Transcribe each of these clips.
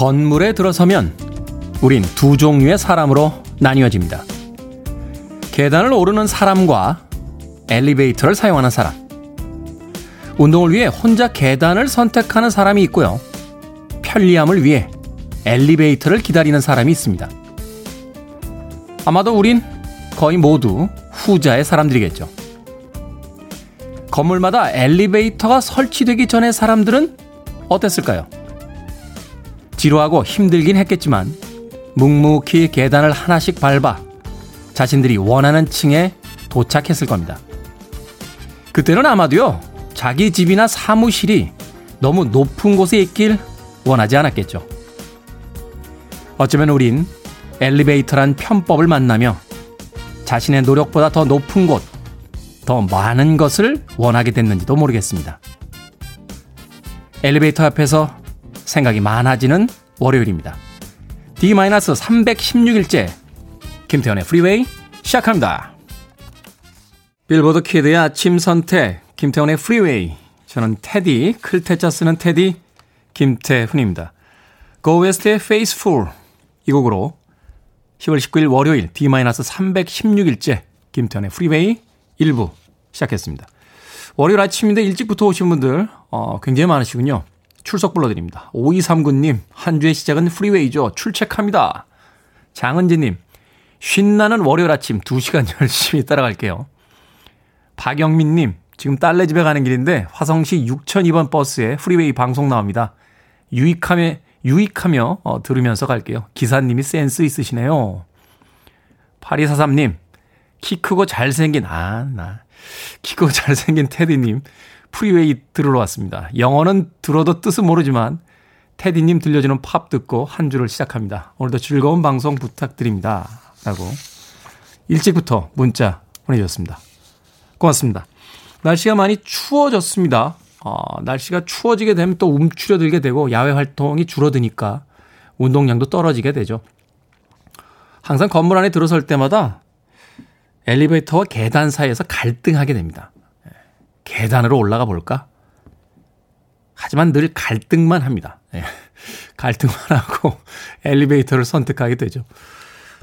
건물에 들어서면 우린 두 종류의 사람으로 나뉘어집니다. 계단을 오르는 사람과 엘리베이터를 사용하는 사람. 운동을 위해 혼자 계단을 선택하는 사람이 있고요. 편리함을 위해 엘리베이터를 기다리는 사람이 있습니다. 아마도 우린 거의 모두 후자의 사람들이겠죠. 건물마다 엘리베이터가 설치되기 전에 사람들은 어땠을까요? 지루하고 힘들긴 했겠지만 묵묵히 계단을 하나씩 밟아 자신들이 원하는 층에 도착했을 겁니다. 그때는 아마도요, 자기 집이나 사무실이 너무 높은 곳에 있길 원하지 않았겠죠. 어쩌면 우린 엘리베이터란 편법을 만나며 자신의 노력보다 더 높은 곳, 더 많은 것을 원하게 됐는지도 모르겠습니다. 엘리베이터 앞에서 생각이 많아지는 월요일입니다. D-316일째 김태현의 프리웨이 시작합니다. 빌보드 키드의 아침 선택 김태훈의 프리웨이. 저는 테디, 클테짜 쓰는 테디 김태훈입니다. Go West의 Faithful 이 곡으로 10월 19일 월요일 D-316일째 김태훈의 프리웨이 1부 시작했습니다. 월요일 아침인데 일찍부터 오신 분들 굉장히 많으시군요. 출석 불러드립니다. 5239님, 한 주의 시작은 프리웨이죠. 출첵합니다. 장은지님, 신나는 월요일 아침 2시간 열심히 따라갈게요. 박영민님, 지금 딸네 집에 가는 길인데 화성시 6002번 버스에 프리웨이 방송 나옵니다. 유익하며 들으면서 갈게요. 기사님이 센스 있으시네요. 8243님, 키 크고 잘생긴 키 크고 잘생긴 테디님 프리웨이 들으러 왔습니다. 영어는 들어도 뜻은 모르지만 테디님 들려주는 팝 듣고 한 주를 시작합니다. 오늘도 즐거운 방송 부탁드립니다. 라고 일찍부터 문자 보내주셨습니다. 고맙습니다. 날씨가 많이 추워졌습니다. 날씨가 추워지게 되면 또 움츠려들게 되고 야외 활동이 줄어드니까 운동량도 떨어지게 되죠. 항상 건물 안에 들어설 때마다 엘리베이터와 계단 사이에서 갈등하게 됩니다. 계단으로 올라가 볼까? 하지만 늘 갈등만 합니다. 갈등만 하고 엘리베이터를 선택하게 되죠.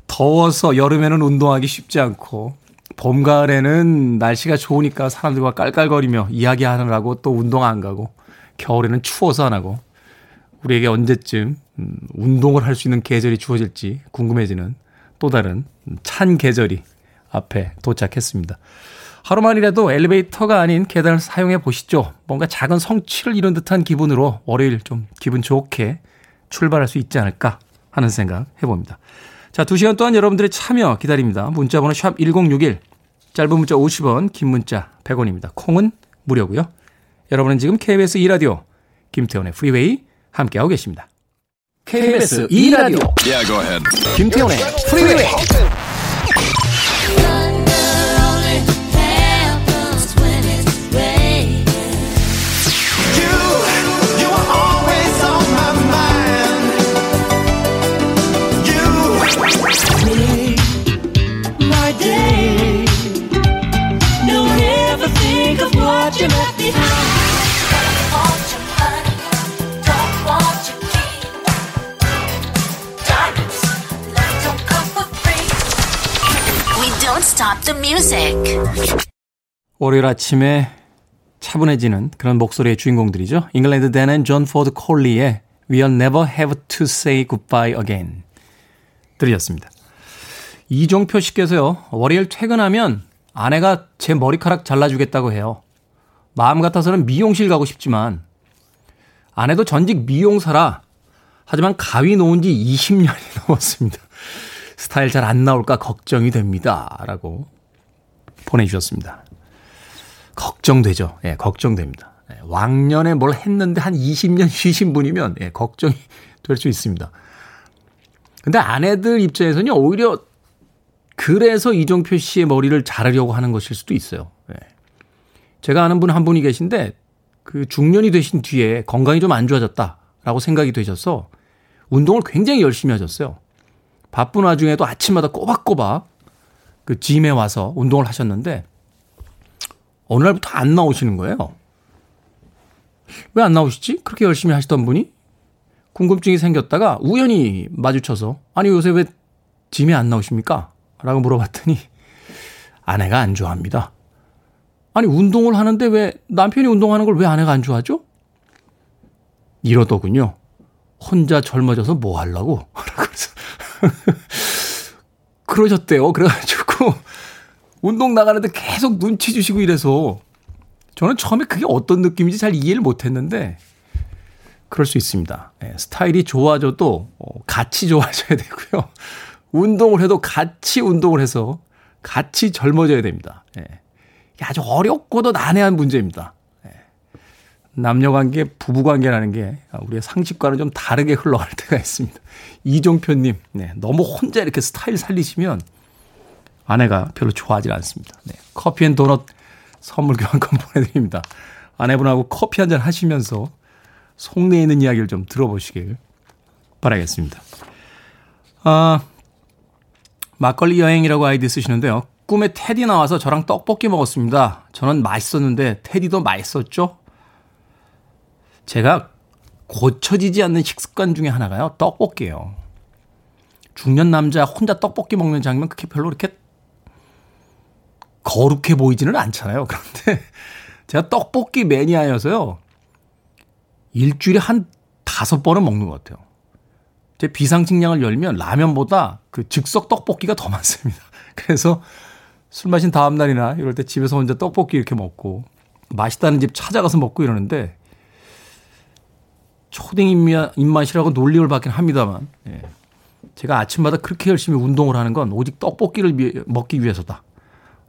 더워서 여름에는 운동하기 쉽지 않고 봄, 가을에는 날씨가 좋으니까 사람들과 깔깔거리며 이야기하느라고 또 운동 안 가고 겨울에는 추워서 안 하고 우리에게 언제쯤 운동을 할 수 있는 계절이 주어질지 궁금해지는 또 다른 찬 계절이 앞에 도착했습니다. 하루만이라도 엘리베이터가 아닌 계단을 사용해 보시죠. 뭔가 작은 성취를 이룬 듯한 기분으로 월요일 좀 기분 좋게 출발할 수 있지 않을까 하는 생각 해봅니다. 자, 2시간 동안 여러분들의 참여 기다립니다. 문자번호 샵 1061, 짧은 문자 50원, 긴 문자 100원입니다. 콩은 무료고요. 여러분은 지금 KBS 2라디오 김태훈의 프리웨이 함께하고 계십니다. KBS 2라디오 yeah, go ahead. 김태훈의 프리웨이. Stop the music. 월요일 아침에 차분해지는 그런 목소리의 주인공들이죠. 잉글랜드 댄앤 존 포드 콜리의 We'll Never Have to Say Goodbye Again 들으셨습니다. 이종표 씨께서요, 월요일 퇴근하면 아내가 제 머리카락 잘라주겠다고 해요. 마음 같아서는 미용실 가고 싶지만 아내도 전직 미용사라 하지만 가위 놓은 지 20년이 넘었습니다. 스타일 잘 안 나올까 걱정이 됩니다. 라고 보내주셨습니다. 걱정되죠. 예, 걱정됩니다. 예, 왕년에 뭘 했는데 한 20년 쉬신 분이면 예, 걱정이 될 수 있습니다. 근데 아내들 입장에서는 오히려 그래서 이종표 씨의 머리를 자르려고 하는 것일 수도 있어요. 예. 제가 아는 분 한 분이 계신데 그 중년이 되신 뒤에 건강이 좀 안 좋아졌다라고 생각이 되셔서 운동을 굉장히 열심히 하셨어요. 바쁜 와중에도 아침마다 꼬박꼬박 그 짐에 와서 운동을 하셨는데 어느 날부터 안 나오시는 거예요. 왜 안 나오시지? 그렇게 열심히 하시던 분이 궁금증이 생겼다가 우연히 마주쳐서 아니 요새 왜 짐이 안 나오십니까? 라고 물어봤더니 아내가 안 좋아합니다. 아니 운동을 하는데 왜 남편이 운동하는 걸 왜 아내가 안 좋아하죠? 이러더군요. 혼자 젊어져서 뭐 하려고? 그러셨대요. 그래가지고 운동 나가는데 계속 눈치 주시고 이래서 저는 처음에 그게 어떤 느낌인지 잘 이해를 못했는데 그럴 수 있습니다. 스타일이 좋아져도 같이 좋아져야 되고요. 운동을 해도 같이 운동을 해서 같이 젊어져야 됩니다. 아주 어렵고도 난해한 문제입니다. 남녀관계, 부부관계라는 게 우리의 상식과는 좀 다르게 흘러갈 때가 있습니다. 이종표님, 네, 너무 혼자 이렇게 스타일 살리시면 아내가 별로 좋아하지 않습니다. 네, 커피앤도넛 선물 교환권 보내드립니다. 아내분하고 커피 한잔 하시면서 속내에 있는 이야기를 좀 들어보시길 바라겠습니다. 막걸리 여행이라고 아이디 쓰시는데요. 꿈에 테디 나와서 저랑 떡볶이 먹었습니다. 저는 맛있었는데 테디도 맛있었죠? 제가 고쳐지지 않는 식습관 중에 하나가요. 떡볶이예요. 중년 남자 혼자 떡볶이 먹는 장면 그렇게 별로 이렇게 거룩해 보이지는 않잖아요. 그런데 제가 떡볶이 매니아여서요. 일주일에 한 5번은 먹는 것 같아요. 제 비상식량을 열면 라면보다 그 즉석 떡볶이가 더 많습니다. 그래서 술 마신 다음 날이나 이럴 때 집에서 혼자 떡볶이 이렇게 먹고 맛있다는 집 찾아가서 먹고 이러는데 초딩 입맛이라고 논리를 받긴 합니다만 제가 아침마다 그렇게 열심히 운동을 하는 건 오직 떡볶이를 먹기 위해서다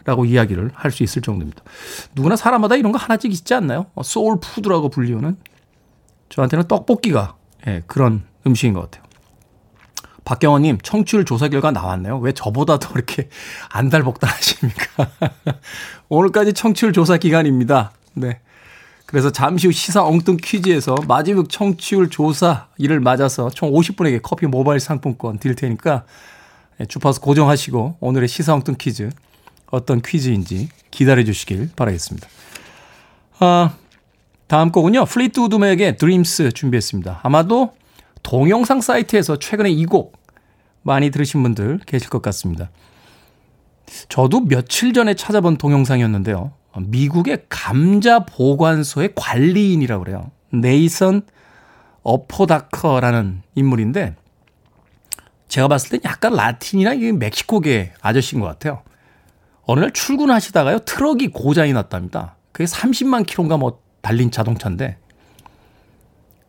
라고 이야기를 할 수 있을 정도입니다. 누구나 사람마다 이런 거 하나씩 있지 않나요? 소울푸드라고 불리우는 저한테는 떡볶이가 그런 음식인 것 같아요. 박경원님 청취율 조사 결과 나왔네요. 왜 저보다 더 이렇게 안달복달 하십니까? 오늘까지 청취율 조사 기간입니다. 네. 그래서 잠시 후 시사 엉뚱 퀴즈에서 마지막 청취율 조사 일을 맞아서 총 50분에게 커피 모바일 상품권 드릴 테니까 주파수 고정하시고 오늘의 시사 엉뚱 퀴즈 어떤 퀴즈인지 기다려 주시길 바라겠습니다. 다음 곡은요. 플리트우드 맥의 드림스 준비했습니다. 아마도 동영상 사이트에서 최근에 이 곡 많이 들으신 분들 계실 것 같습니다. 저도 며칠 전에 찾아본 동영상이었는데요. 미국의 감자 보관소의 관리인이라고 그래요. 네이선 어포다커라는 인물인데 제가 봤을 땐 약간 라틴이나 멕시코계 아저씨인 것 같아요. 어느 날 출근하시다가요 트럭이 고장이 났답니다. 그게 30만 킬로인가 뭐 달린 자동차인데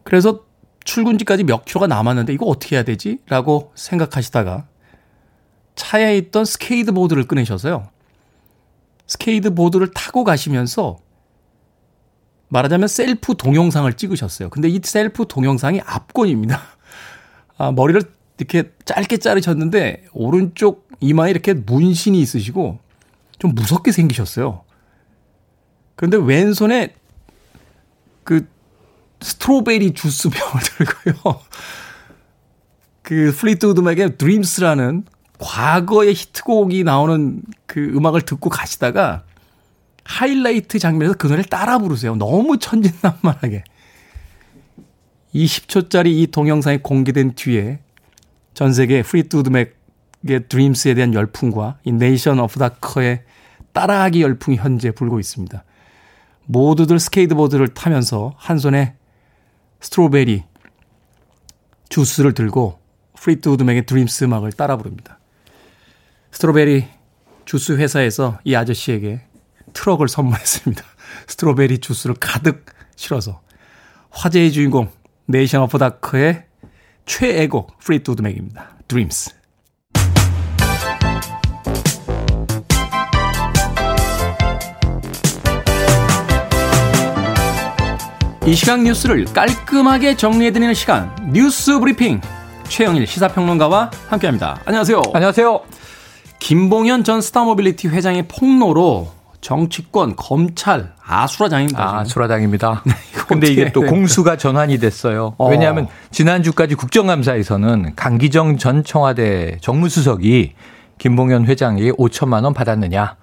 그래서 출근지까지 몇 킬로가 남았는데 이거 어떻게 해야 되지? 라고 생각하시다가 차에 있던 스케이트보드를 꺼내셔서요. 스케이트보드를 타고 가시면서 말하자면 셀프 동영상을 찍으셨어요. 근데 이 셀프 동영상이 압권입니다. 머리를 이렇게 짧게 자르셨는데 오른쪽 이마에 이렇게 문신이 있으시고 좀 무섭게 생기셨어요. 그런데 왼손에 그 스트로베리 주스병을 들고요. 그 플리트우드 맥의 드림스라는 과거의 히트곡이 나오는 그 음악을 듣고 가시다가 하이라이트 장면에서 그 노래를 따라 부르세요. 너무 천진난만하게. 20초짜리 이 동영상이 공개된 뒤에 전 세계 플리트우드 맥의 드림스에 대한 열풍과 이 네이션 오브 다커의 따라하기 열풍이 현재 불고 있습니다. 모두들 스케이트보드를 타면서 한 손에 스트로베리 주스를 들고 플리트우드 맥의 드림스 음악을 따라 부릅니다. 스트로베리 주스 회사에서 이 아저씨에게 트럭을 선물했습니다. 스트로베리 주스를 가득 실어서 화제의 주인공 네이션 오브 다크의 최애곡 플리트우드 맥입니다. 드림스. 이 시각 뉴스를 깔끔하게 정리해드리는 시간 뉴스 브리핑 최영일 시사평론가와 함께합니다. 안녕하세요. 안녕하세요. 김봉현 전 스타모빌리티 회장의 폭로로 정치권, 검찰, 아수라장입니다. 아수라장입니다. 그런데 이게 또 공수가 전환이 됐어요. 왜냐하면 지난주까지 국정감사에서는 강기정 전 청와대 정무수석이 김봉현 회장에게 5천만 원 받았느냐.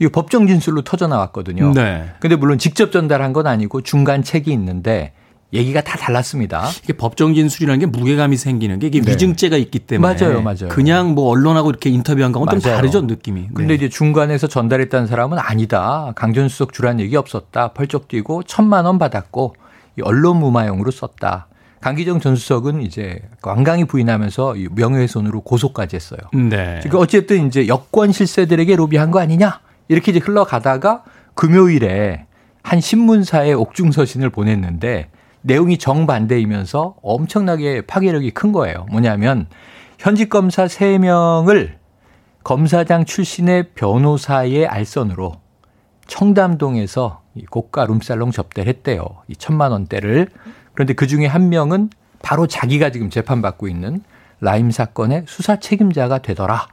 이거 법정 진술로 터져나왔거든요. 그런데 네. 물론 직접 전달한 건 아니고 중간 책이 있는데 얘기가 다 달랐습니다. 이게 법정 진술이라는 게 무게감이 생기는 게 이게 네. 위증죄가 있기 때문에 맞아요, 맞아요. 그냥 뭐 언론하고 이렇게 인터뷰한 거하고는 좀 다르죠 느낌이. 그런데 네. 이제 중간에서 전달했다는 사람은 아니다. 강전수석 주란 얘기 없었다. 펄쩍 뛰고 1,000만 원 받았고 이 언론 무마용으로 썼다. 강기정 전 수석은 이제 완강히 부인하면서 명예훼손으로 고소까지 했어요. 네. 어쨌든 이제 여권 실세들에게 로비한 거 아니냐 이렇게 이제 흘러가다가 금요일에 한 신문사에 옥중서신을 보냈는데. 내용이 정반대이면서 엄청나게 파괴력이 큰 거예요. 뭐냐면 현직 검사 3명을 검사장 출신의 변호사의 알선으로 청담동에서 고가 룸살롱 접대를 했대요. 이 1,000만 원대를. 그런데 그중에 한 명은 바로 자기가 지금 재판받고 있는 라임 사건의 수사 책임자가 되더라.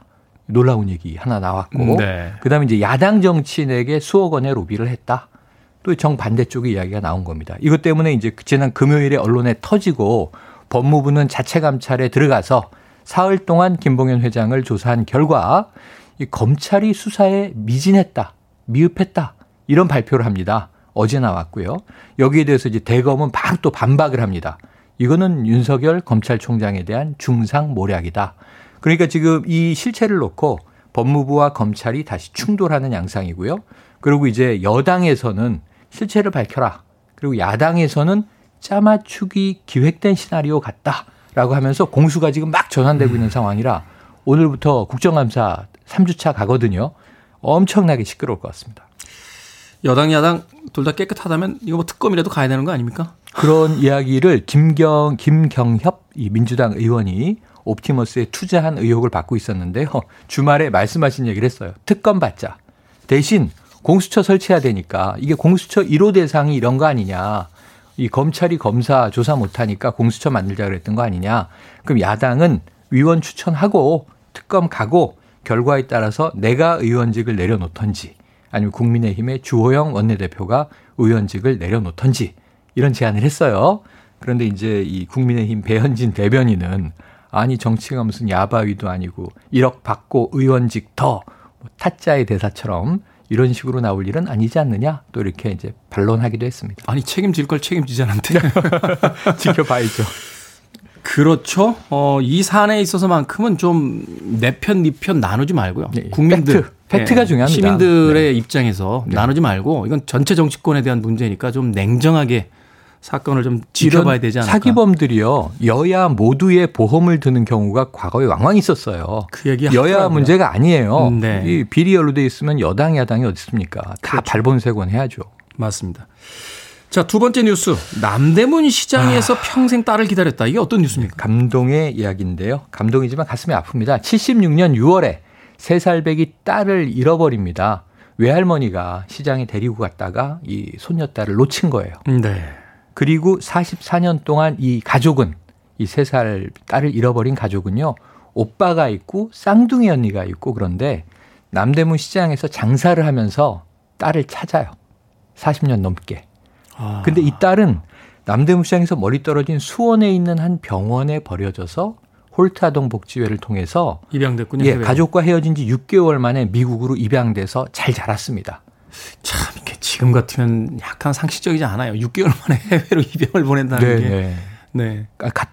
놀라운 얘기 하나 나왔고 네. 그다음에 이제 야당 정치인에게 수억 원의 로비를 했다. 또 정반대쪽의 이야기가 나온 겁니다. 이것 때문에 이제 지난 금요일에 언론에 터지고 법무부는 자체 감찰에 들어가서 사흘 동안 김봉현 회장을 조사한 결과 이 검찰이 수사에 미진했다, 미흡했다 이런 발표를 합니다. 어제 나왔고요. 여기에 대해서 이제 대검은 바로 또 반박을 합니다. 이거는 윤석열 검찰총장에 대한 중상모략이다. 그러니까 지금 이 실체를 놓고 법무부와 검찰이 다시 충돌하는 양상이고요. 그리고 이제 여당에서는 실체를 밝혀라. 그리고 야당에서는 짜맞추기 기획된 시나리오 같다라고 하면서 공수가 지금 막 전환되고 있는 상황이라 오늘부터 국정감사 3주차 가거든요. 엄청나게 시끄러울 것 같습니다. 여당, 야당 둘 다 깨끗하다면 이거 뭐 특검이라도 가야 되는 거 아닙니까? 그런 이야기를 김경협 이 민주당 의원이 옵티머스에 투자한 의혹을 받고 있었는데요. 주말에 말씀하신 얘기를 했어요. 특검 받자. 대신 공수처 설치해야 되니까 이게 공수처 1호 대상이 이런 거 아니냐. 이 검찰이 검사 조사 못하니까 공수처 만들자 그랬던 거 아니냐. 그럼 야당은 위원 추천하고 특검 가고 결과에 따라서 내가 의원직을 내려놓던지 아니면 국민의힘의 주호영 원내대표가 의원직을 내려놓던지 이런 제안을 했어요. 그런데 이제 이 국민의힘 배현진 대변인은 아니 정치가 무슨 야바위도 아니고 1억 받고 의원직 더 타짜의 대사처럼 이런 식으로 나올 일은 아니지 않느냐 또 이렇게 이제 반론하기도 했습니다. 아니 책임질 걸 책임지지 않는데 지켜봐야죠. 그렇죠. 이 사안에 있어서만큼은 좀 내 편, 네 편 나누지 말고요. 네, 국민들. 팩트가 네, 중요합니다. 시민들의 네. 입장에서 네. 나누지 말고 이건 전체 정치권에 대한 문제니까 좀 냉정하게 사건을 좀 지켜봐야 되지 않을까. 사기범들이요. 여야 모두의 보험을 드는 경우가 과거에 왕왕 있었어요. 그 얘기 여야 문제가 아니에요. 네. 이 비리 연루돼 있으면 여당 야당이 어디 있습니까. 다 발본색원 해야죠. 맞습니다. 자, 두 번째 뉴스. 남대문 시장에서 평생 딸을 기다렸다. 이게 어떤 뉴스입니까? 감동의 이야기인데요. 감동이지만 가슴이 아픕니다. 76년 6월에 3살배기 딸을 잃어버립니다. 외할머니가 시장에 데리고 갔다가 이 손녀딸을 놓친 거예요. 네. 그리고 44년 동안 이 가족은 이 3살 딸을 잃어버린 가족은요. 오빠가 있고 쌍둥이 언니가 있고 그런데 남대문 시장에서 장사를 하면서 딸을 찾아요. 40년 넘게. 근데 이 딸은 남대문 시장에서 멀리 떨어진 수원에 있는 한 병원에 버려져서 홀트아동 복지회를 통해서 입양됐군요. 예, 가족과 헤어진 지 6개월 만에 미국으로 입양돼서 잘 자랐습니다. 참 이게 지금 같으면 약간 상식적이지 않아요. 6개월 만에 해외로 입양을 보낸다는 게. 네.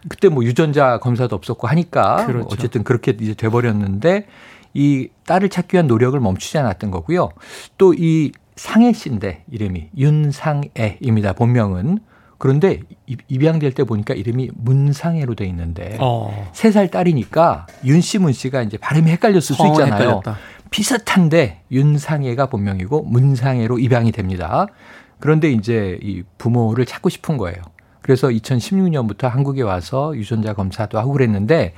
그때 뭐 유전자 검사도 없었고 하니까 그렇죠. 어쨌든 그렇게 이제 돼버렸는데 이 딸을 찾기 위한 노력을 멈추지 않았던 거고요. 또 이 상해 씨인데 이름이 윤상애입니다. 본명은. 그런데 입양될 때 보니까 이름이 문상해로 돼 있는데 3살 딸이니까 윤 씨, 문 씨가 이제 발음이 헷갈렸을 수 있잖아요. 헷갈렸다. 비슷한데 윤상해가 본명이고 문상해로 입양이 됩니다. 그런데 이제 이 부모를 찾고 싶은 거예요. 그래서 2016년부터 한국에 와서 유전자 검사도 하고 그랬는데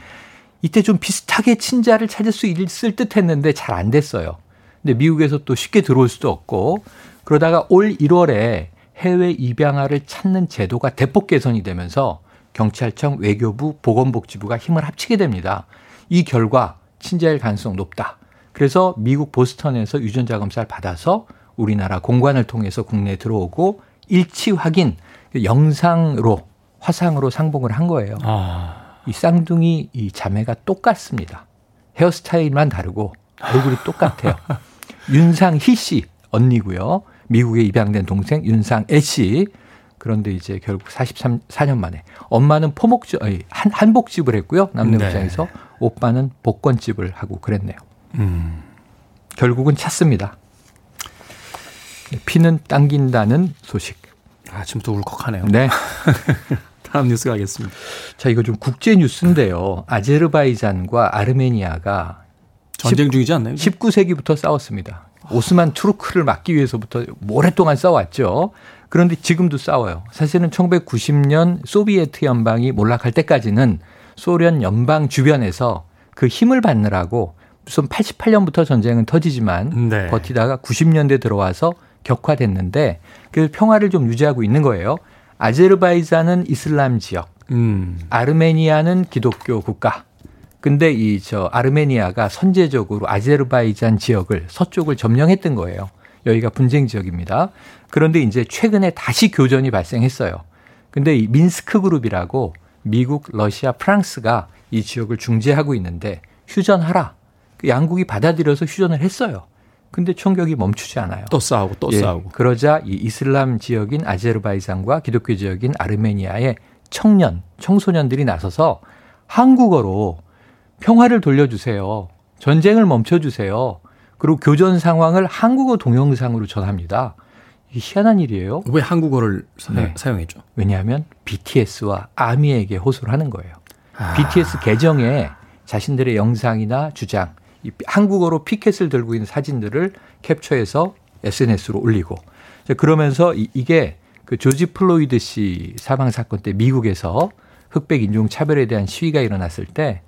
이때 좀 비슷하게 친자를 찾을 수 있을 듯 했는데 잘 안 됐어요. 근데 미국에서 또 쉽게 들어올 수도 없고 그러다가 올 1월에 해외 입양아를 찾는 제도가 대폭 개선이 되면서 경찰청, 외교부, 보건복지부가 힘을 합치게 됩니다. 이 결과 친자일 가능성 높다. 그래서 미국 보스턴에서 유전자 검사를 받아서 우리나라 공관을 통해서 국내에 들어오고 일치 확인 영상으로 화상으로 상봉을 한 거예요. 이 쌍둥이 이 자매가 똑같습니다. 헤어스타일만 다르고 얼굴이 똑같아요. 윤상희 씨 언니고요. 미국에 입양된 동생 윤상애 씨. 그런데 이제 결국 4년 만에 엄마는 한복집을 했고요. 남대문장에서. 네. 오빠는 복권집을 하고 그랬네요. 결국은 찾습니다. 피는 당긴다는 소식. 아, 지금 또 울컥하네요. 네. 다음 뉴스 가겠습니다. 자, 이거 좀 국제 뉴스인데요. 아제르바이잔과 아르메니아가 전쟁 중이지 않나요? 19세기부터 싸웠습니다. 오스만 투르크를 막기 위해서부터 오랫동안 싸웠죠. 그런데 지금도 싸워요. 사실은 1990년 소비에트 연방이 몰락할 때까지는 소련 연방 주변에서 그 힘을 받느라고 무슨 88년부터 전쟁은 터지지만 네. 버티다가 90년대 들어와서 격화됐는데 그래서 평화를 좀 유지하고 있는 거예요. 아제르바이잔은 이슬람 지역, 아르메니아는 기독교 국가. 근데 아르메니아가 선제적으로 아제르바이잔 지역을 서쪽을 점령했던 거예요. 여기가 분쟁 지역입니다. 그런데 이제 최근에 다시 교전이 발생했어요. 근데 이 민스크 그룹이라고 미국, 러시아, 프랑스가 이 지역을 중재하고 있는데 휴전하라. 양국이 받아들여서 휴전을 했어요. 근데 총격이 멈추지 않아요. 또 싸우고 또 싸우고. 그러자 이 이슬람 지역인 아제르바이잔과 기독교 지역인 아르메니아의 청소년들이 나서서 한국어로 평화를 돌려주세요. 전쟁을 멈춰주세요. 그리고 교전 상황을 한국어 동영상으로 전합니다. 이게 희한한 일이에요. 왜 한국어를 사용했죠? 왜냐하면 BTS와 아미에게 호소를 하는 거예요. BTS 계정에 자신들의 영상이나 주장, 한국어로 피켓을 들고 있는 사진들을 캡처해서 SNS로 올리고 그러면서 이게 그 조지 플로이드 씨 사망 사건 때 미국에서 흑백 인종차별에 대한 시위가 일어났을 때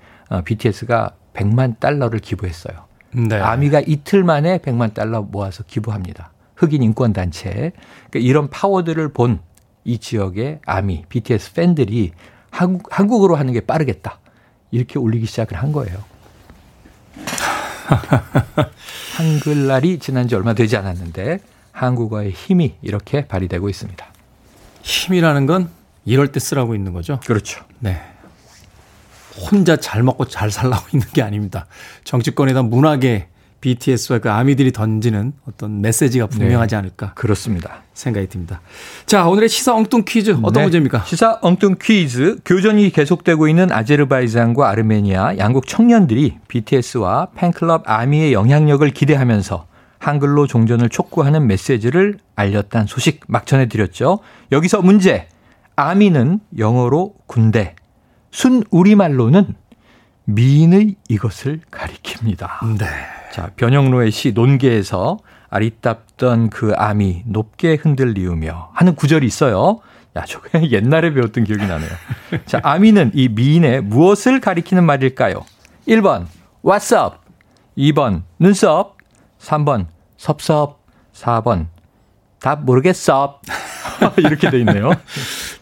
BTS가 $1,000,000를 기부했어요. 네. 아미가 이틀 만에 $1,000,000 모아서 기부합니다. 흑인 인권단체에. 그러니까 이런 파워들을 본 이 지역의 아미, BTS 팬들이 한국어로 하는 게 빠르겠다. 이렇게 올리기 시작을 한 거예요. 한글날이 지난 지 얼마 되지 않았는데 한국어의 힘이 이렇게 발휘되고 있습니다. 힘이라는 건 이럴 때 쓰라고 있는 거죠? 그렇죠. 네. 혼자 잘 먹고 잘 살라고 있는 게 아닙니다. 정치권에다 문학에 BTS와 그 아미들이 던지는 어떤 메시지가 분명하지 않을까. 그렇습니다. 생각이 듭니다. 자, 오늘의 시사 엉뚱 퀴즈 어떤 문제입니까? 시사 엉뚱 퀴즈. 교전이 계속되고 있는 아제르바이잔과 아르메니아 양국 청년들이 BTS와 팬클럽 아미의 영향력을 기대하면서 한글로 종전을 촉구하는 메시지를 알렸다는 소식 막 전해드렸죠. 여기서 문제. 아미는 영어로 군대. 순우리말로는 미인의 이것을 가리킵니다. 네. 자, 변영로의 시 논개에서 아리따던 그 암이 높게 흔들리우며 하는 구절이 있어요. 야, 저거 옛날에 배웠던 기억이 나네요. 자, 암이는 이 미인의 무엇을 가리키는 말일까요? 1번 What's up? 2번 눈썹, 3번 섭섭, 4번 답 모르겠어. 이렇게 돼 있네요.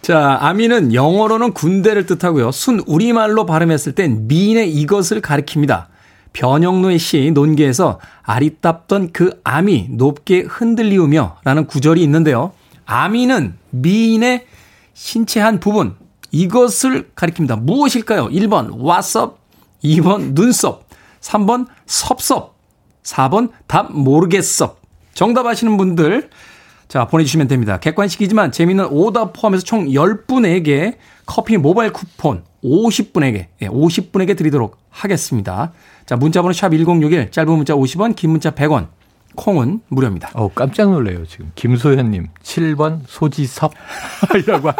자, 아미는 영어로는 군대를 뜻하고요. 순 우리말로 발음했을 땐 미인의 이것을 가리킵니다. 변영로의 시 논개에서 아리따던 그 아미 높게 흔들리우며 라는 구절이 있는데요. 아미는 미인의 신체 한 부분 이것을 가리킵니다. 무엇일까요? 1번 왓썹, 2번 눈썹, 3번 섭섭, 4번 답 모르겠어. 정답 아시는 분들 자 보내주시면 됩니다. 객관식이지만 재미있는 오답 포함해서 총 10분에게 커피 모바일 쿠폰 50분에게 드리도록 하겠습니다. 자 문자번호 샵 1061 짧은 문자 50원 긴 문자 100원 콩은 무료입니다. 깜짝 놀래요. 지금 김소현님 7번 소지섭이라고.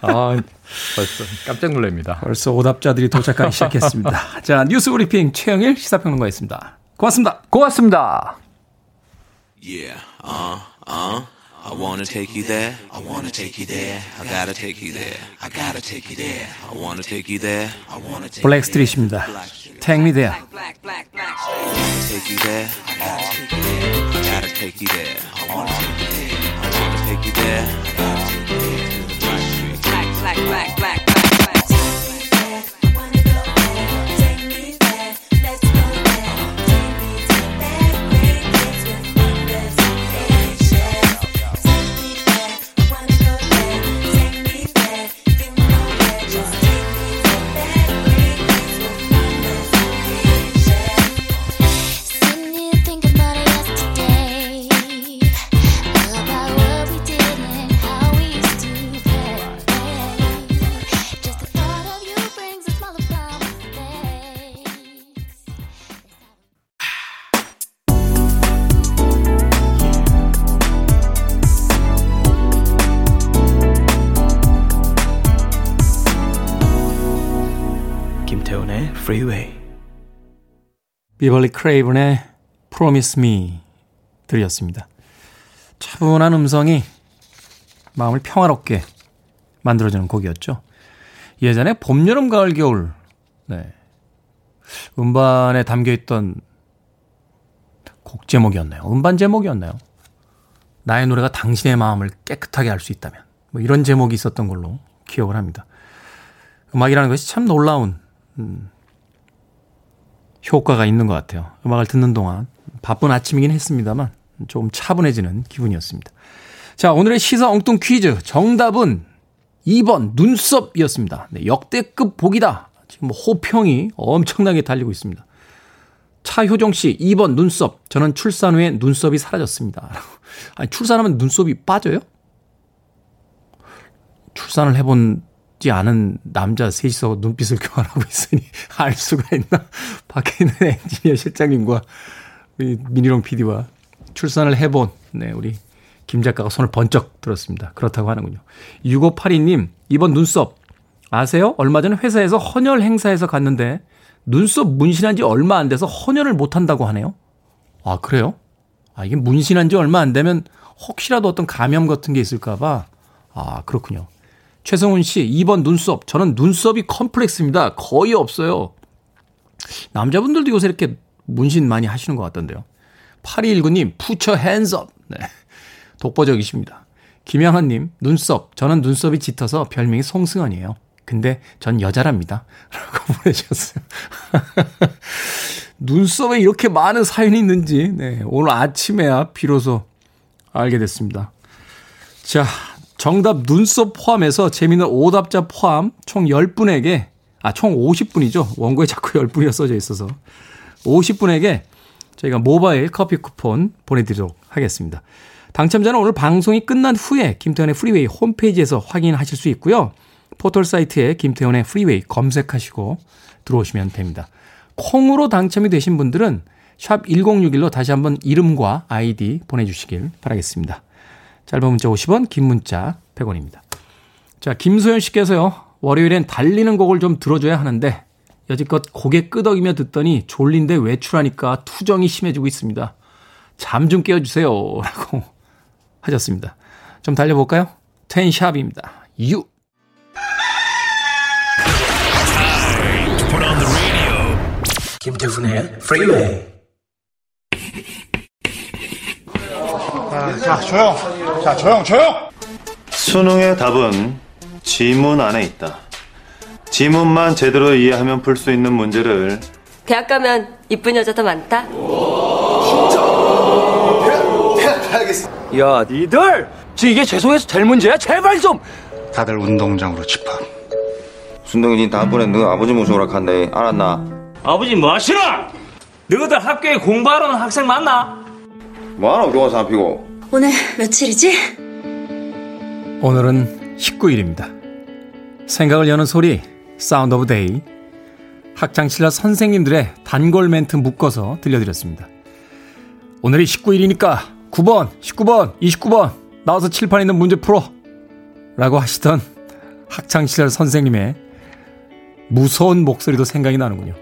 벌써 깜짝 놀랍니다. 벌써 오답자들이 도착하기 시작했습니다. 자 뉴스 브리핑 최영일 시사평론가였습니다. 고맙습니다. Yeah, I wanna take you there. I wanna take you there. I gotta take you there. I gotta take you there. I wanna take you there. I wanna take you there. 블랙스트릿입니다. Take me there. Take you there. I gotta take you there. I wanna take you there. I wanna take you there. Black, black, black, black. Freeway. 비벌리 크레이븐의 Promise Me 들이었습니다. 차분한 음성이 마음을 평화롭게 만들어주는 곡이었죠. 예전에 봄, 여름, 가을, 겨울 네. 음반에 담겨있던 곡 제목이었나요? 음반 제목이었나요? 나의 노래가 당신의 마음을 깨끗하게 알 수 있다면 뭐 이런 제목이 있었던 걸로 기억을 합니다. 음악이라는 것이 참 놀라운 효과가 있는 것 같아요. 음악을 듣는 동안 바쁜 아침이긴 했습니다만 조금 차분해지는 기분이었습니다. 자, 오늘의 시사 엉뚱 퀴즈 정답은 2번 눈썹이었습니다. 네, 역대급 복이다. 지금 뭐 호평이 엄청나게 달리고 있습니다. 차효정 씨 2번 눈썹. 저는 출산 후에 눈썹이 사라졌습니다. 아니, 출산하면 눈썹이 빠져요? 출산을 해본지 않은 남자 셋이서 눈빛을 교환하고 있으니 알 수가 있나? 밖에 있는 엔지니어 실장님과 우리 민희롱 PD와 출산을 해본 네, 우리 김 작가가 손을 번쩍 들었습니다. 그렇다고 하는군요. 6582님 2번 눈썹 아세요? 얼마 전에 회사에서 헌혈 행사에서 갔는데 눈썹 문신한 지 얼마 안 돼서 헌혈을 못한다고 하네요. 아 그래요? 아 이게 문신한 지 얼마 안 되면 혹시라도 어떤 감염 같은 게 있을까 봐. 아 그렇군요. 최성훈 씨 2번 눈썹. 저는 눈썹이 컴플렉스입니다. 거의 없어요. 남자분들도 요새 이렇게 문신 많이 하시는 것 같던데요. 8219님 Put your hands up. 네. 독보적이십니다. 김양환님 눈썹. 저는 눈썹이 짙어서 별명이 송승헌이에요. 근데 전 여자랍니다. 라고 보내셨어요. 눈썹에 이렇게 많은 사연이 있는지 네, 오늘 아침에야 비로소 알게 됐습니다. 자, 정답 눈썹 포함해서 재미있는 오답자 포함 총 10분에게 아, 총 50분이죠. 원고에 자꾸 10분이라 써져 있어서 50분에게 저희가 모바일 커피 쿠폰 보내드리도록 하겠습니다. 당첨자는 오늘 방송이 끝난 후에 김태현의 프리웨이 홈페이지에서 확인하실 수 있고요. 포털 사이트에 김태현의 프리웨이 검색하시고 들어오시면 됩니다. 콩으로 당첨이 되신 분들은 샵 1061로 다시 한번 이름과 아이디 보내주시길 바라겠습니다. 짧은 문자 50원, 긴 문자 100원입니다. 자, 김소연 씨께서요. 월요일엔 달리는 곡을 좀 들어줘야 하는데 여지껏 고개 끄덕이며 듣더니 졸린데 외출하니까 투정이 심해지고 있습니다. 잠 좀 깨워주세요. 라고 하셨습니다. 좀 달려볼까요? 텐샵입니다. 유. 김태훈의 프리웨이. 자, 조용. 자, 조용. 수능의 답은 지문 안에 있다. 지문만 제대로 이해하면 풀 수 있는 문제를. 대학 가면 이쁜 여자 더 많다. 진짜. 야, 니들 이게 죄송해서 될 문제야? 제발 좀. 다들 운동장으로 집합. 순동이니 다음번에 너 아버지 모셔오라 간대. 알았나? 아버지 뭐 하시나? 너희들 학교에 공부하러는 학생 맞나? 뭐하나 교과서 안 피고. 오늘 며칠이지? 오늘은 19일입니다. 생각을 여는 소리, 사운드 오브 데이. 학창시절 선생님들의 단골 멘트 묶어서 들려드렸습니다. 오늘이 19일이니까 9번, 19번, 29번 나와서 칠판에 있는 문제 풀어. 라고 하시던 학창시절 선생님의 무서운 목소리도 생각이 나는군요.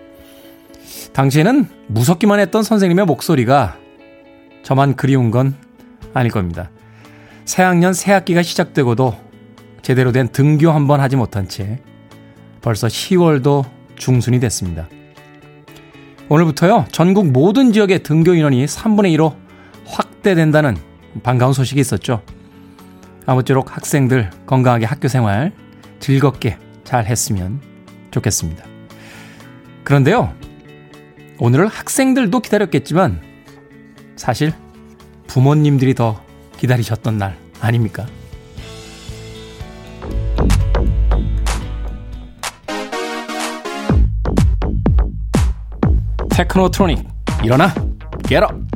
당시에는 무섭기만 했던 선생님의 목소리가 저만 그리운 건 아닐 겁니다. 새학년 새학기가 시작되고도 제대로 된 등교 한번 하지 못한 채 벌써 10월도 중순이 됐습니다. 오늘부터요 전국 모든 지역의 등교 인원이 3분의 1로 확대된다는 반가운 소식이 있었죠. 아무쪼록 학생들 건강하게 학교생활 즐겁게 잘 했으면 좋겠습니다. 그런데요. 오늘을 학생들도 기다렸겠지만 사실 부모님들이 더 기다리셨던 날 아닙니까? 테크노트로닉 일어나 Get up!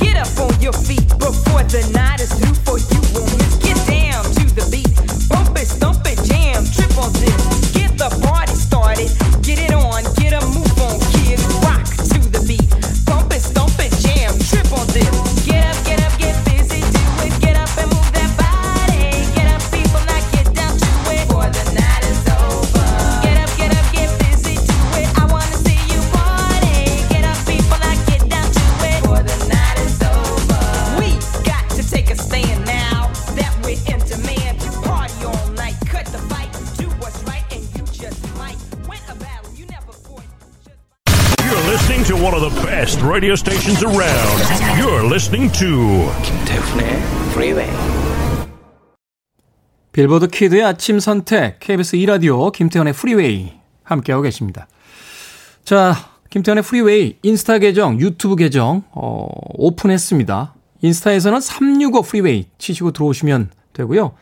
Get up on your feet before the night is through for you won't miss. Get down to the beat. Bump it, stomp it, jam, trip on this. Get the party started. Get it on, get a move on, kids. Rock to the beat. Bump it, stomp it, jam, trip on this. Get up, get busy, do it. Get up and move that body. Get to one of the best radio stations around. You're listening to 김태훈의 Freeway. 빌보드 키드의 아침 선택 KBS 2라디오 김태훈의 Freeway 함께하고 계십니다. 자, 김태훈의 Freeway 인스타 계정, 유튜브 계정 오픈했습니다. 인스타에서는 365 Freeway 치시고 들어오시면 되고요.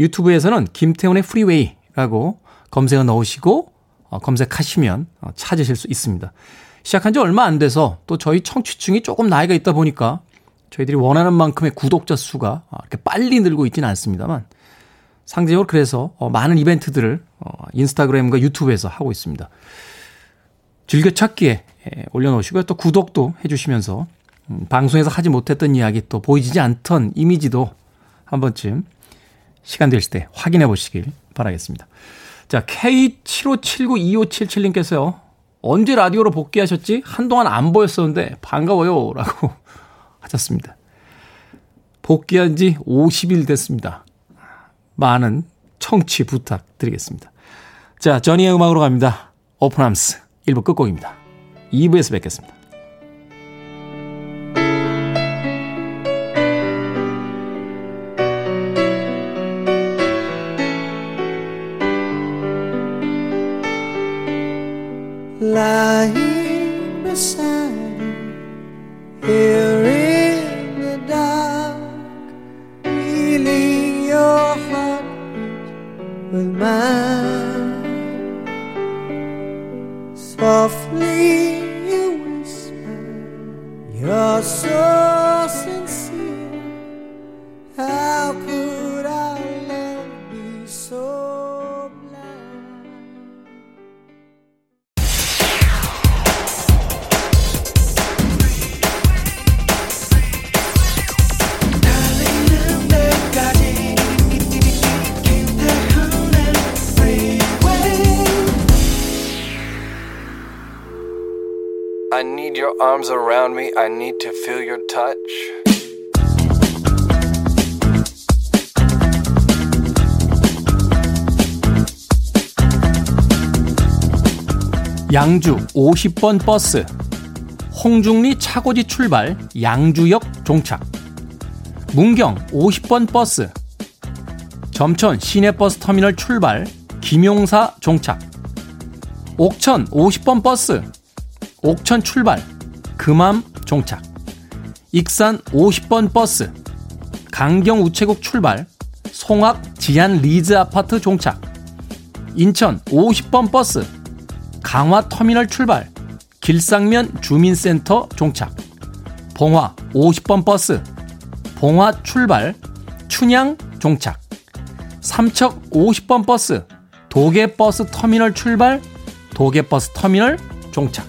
유튜브에서는 김태훈의 Freeway라고 검색어 넣으시고 검색하시면 찾으실 수 있습니다. 시작한 지 얼마 안 돼서 또 저희 청취층이 조금 나이가 있다 보니까 저희들이 원하는 만큼의 구독자 수가 이렇게 빨리 늘고 있지는 않습니다만 상대적으로 그래서 많은 이벤트들을 인스타그램과 유튜브에서 하고 있습니다. 즐겨찾기에 올려놓으시고요. 또 구독도 해주시면서 방송에서 하지 못했던 이야기 또 보이지 않던 이미지도 한 번쯤 시간 되실 때 확인해 보시길 바라겠습니다. 자, K75792577님께서요. 언제 라디오로 복귀하셨지? 한동안 안 보였었는데 반가워요 라고 하셨습니다. 복귀한 지 50일 됐습니다. 많은 청취 부탁드리겠습니다. 자, 저니의 음악으로 갑니다. 오픈함스 1부 끝곡입니다. 2부에서 뵙겠습니다. Lying beside you, here in the dark, feeling your heart with mine. Softly you whisper, you're so sincere. How could our love be so? I need your arms around me. I need to feel your touch. 양주 50번 버스 홍중리 차고지 출발 양주역 종착. 문경 50번 버스 점천 시내버스터미널 출발 김용사 종착. 옥천 50번 버스 옥천 출발, 금암 종착. 익산 50번 버스, 강경 우체국 출발, 송악 지안 리즈 아파트 종착. 인천 50번 버스, 강화 터미널 출발, 길상면 주민센터 종착. 봉화 50번 버스, 봉화 출발, 춘향 종착. 삼척 50번 버스, 도계 버스 터미널 출발, 도계 버스 터미널 종착.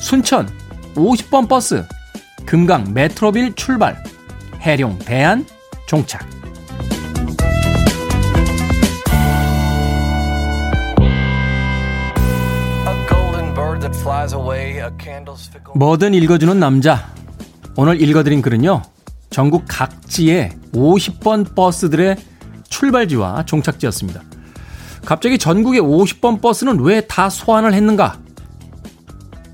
순천 50번 버스 금강 메트로빌 출발 해룡 대안 종착. 뭐든 읽어주는 남자. 오늘 읽어드린 글은요, 전국 각지의 50번 버스들의 출발지와 종착지였습니다. 갑자기 전국의 50번 버스는 왜 다 소환을 했는가?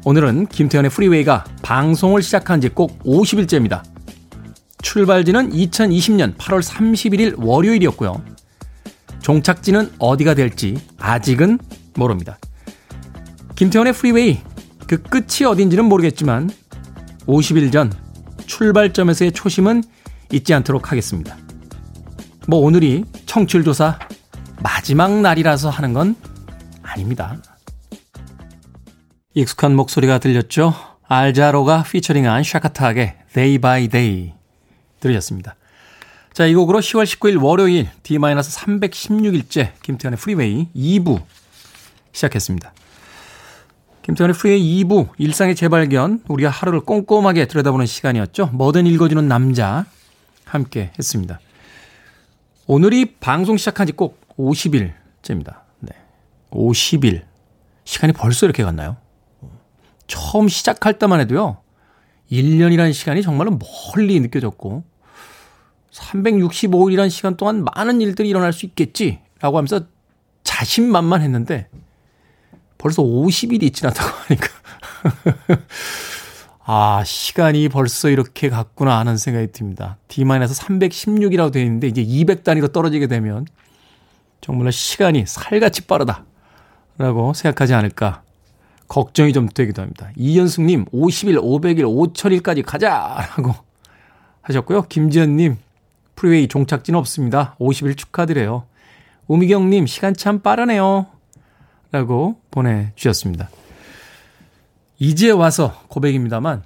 오늘은 김태현의 프리웨이가 방송을 시작한 지 꼭 50일째입니다. 출발지는 2020년 8월 31일 월요일이었고요. 종착지는 어디가 될지 아직은 모릅니다. 김태현의 프리웨이, 그 끝이 어딘지는 모르겠지만 50일 전 출발점에서의 초심은 잊지 않도록 하겠습니다. 뭐 오늘이 청취율 조사 마지막 날이라서 하는 건 아닙니다. 익숙한 목소리가 들렸죠? 알자로가 피처링한 샤카타하게 Day by Day 들으셨습니다. 자, 이 곡으로 10월 19일 월요일 D-316일째 김태현의 프리웨이 2부 시작했습니다. 김태현의 프리웨이 2부 일상의 재발견, 우리가 하루를 꼼꼼하게 들여다보는 시간이었죠. 뭐든 읽어주는 남자 함께 했습니다. 오늘이 방송 시작한 지 꼭 50일째입니다. 네, 50일. 시간이 벌써 이렇게 갔나요? 처음 시작할 때만 해도요, 1년이라는 시간이 정말로 멀리 느껴졌고 365일이라는 시간 동안 많은 일들이 일어날 수 있겠지라고 하면서 자신만만했는데 벌써 50일이 지났다고 하니까 아, 시간이 벌써 이렇게 갔구나 하는 생각이 듭니다. D-316이라고 되어 있는데 이제 200단위로 떨어지게 되면 정말 시간이 살같이 빠르다라고 생각하지 않을까 걱정이 좀 되기도 합니다. 이현숙님 50일, 500일, 5000일까지 가자라고 하셨고요. 김지현님 프리웨이 종착지는 없습니다. 50일 축하드려요. 우미경님 시간 참 빠르네요 라고 보내주셨습니다. 이제 와서 고백입니다만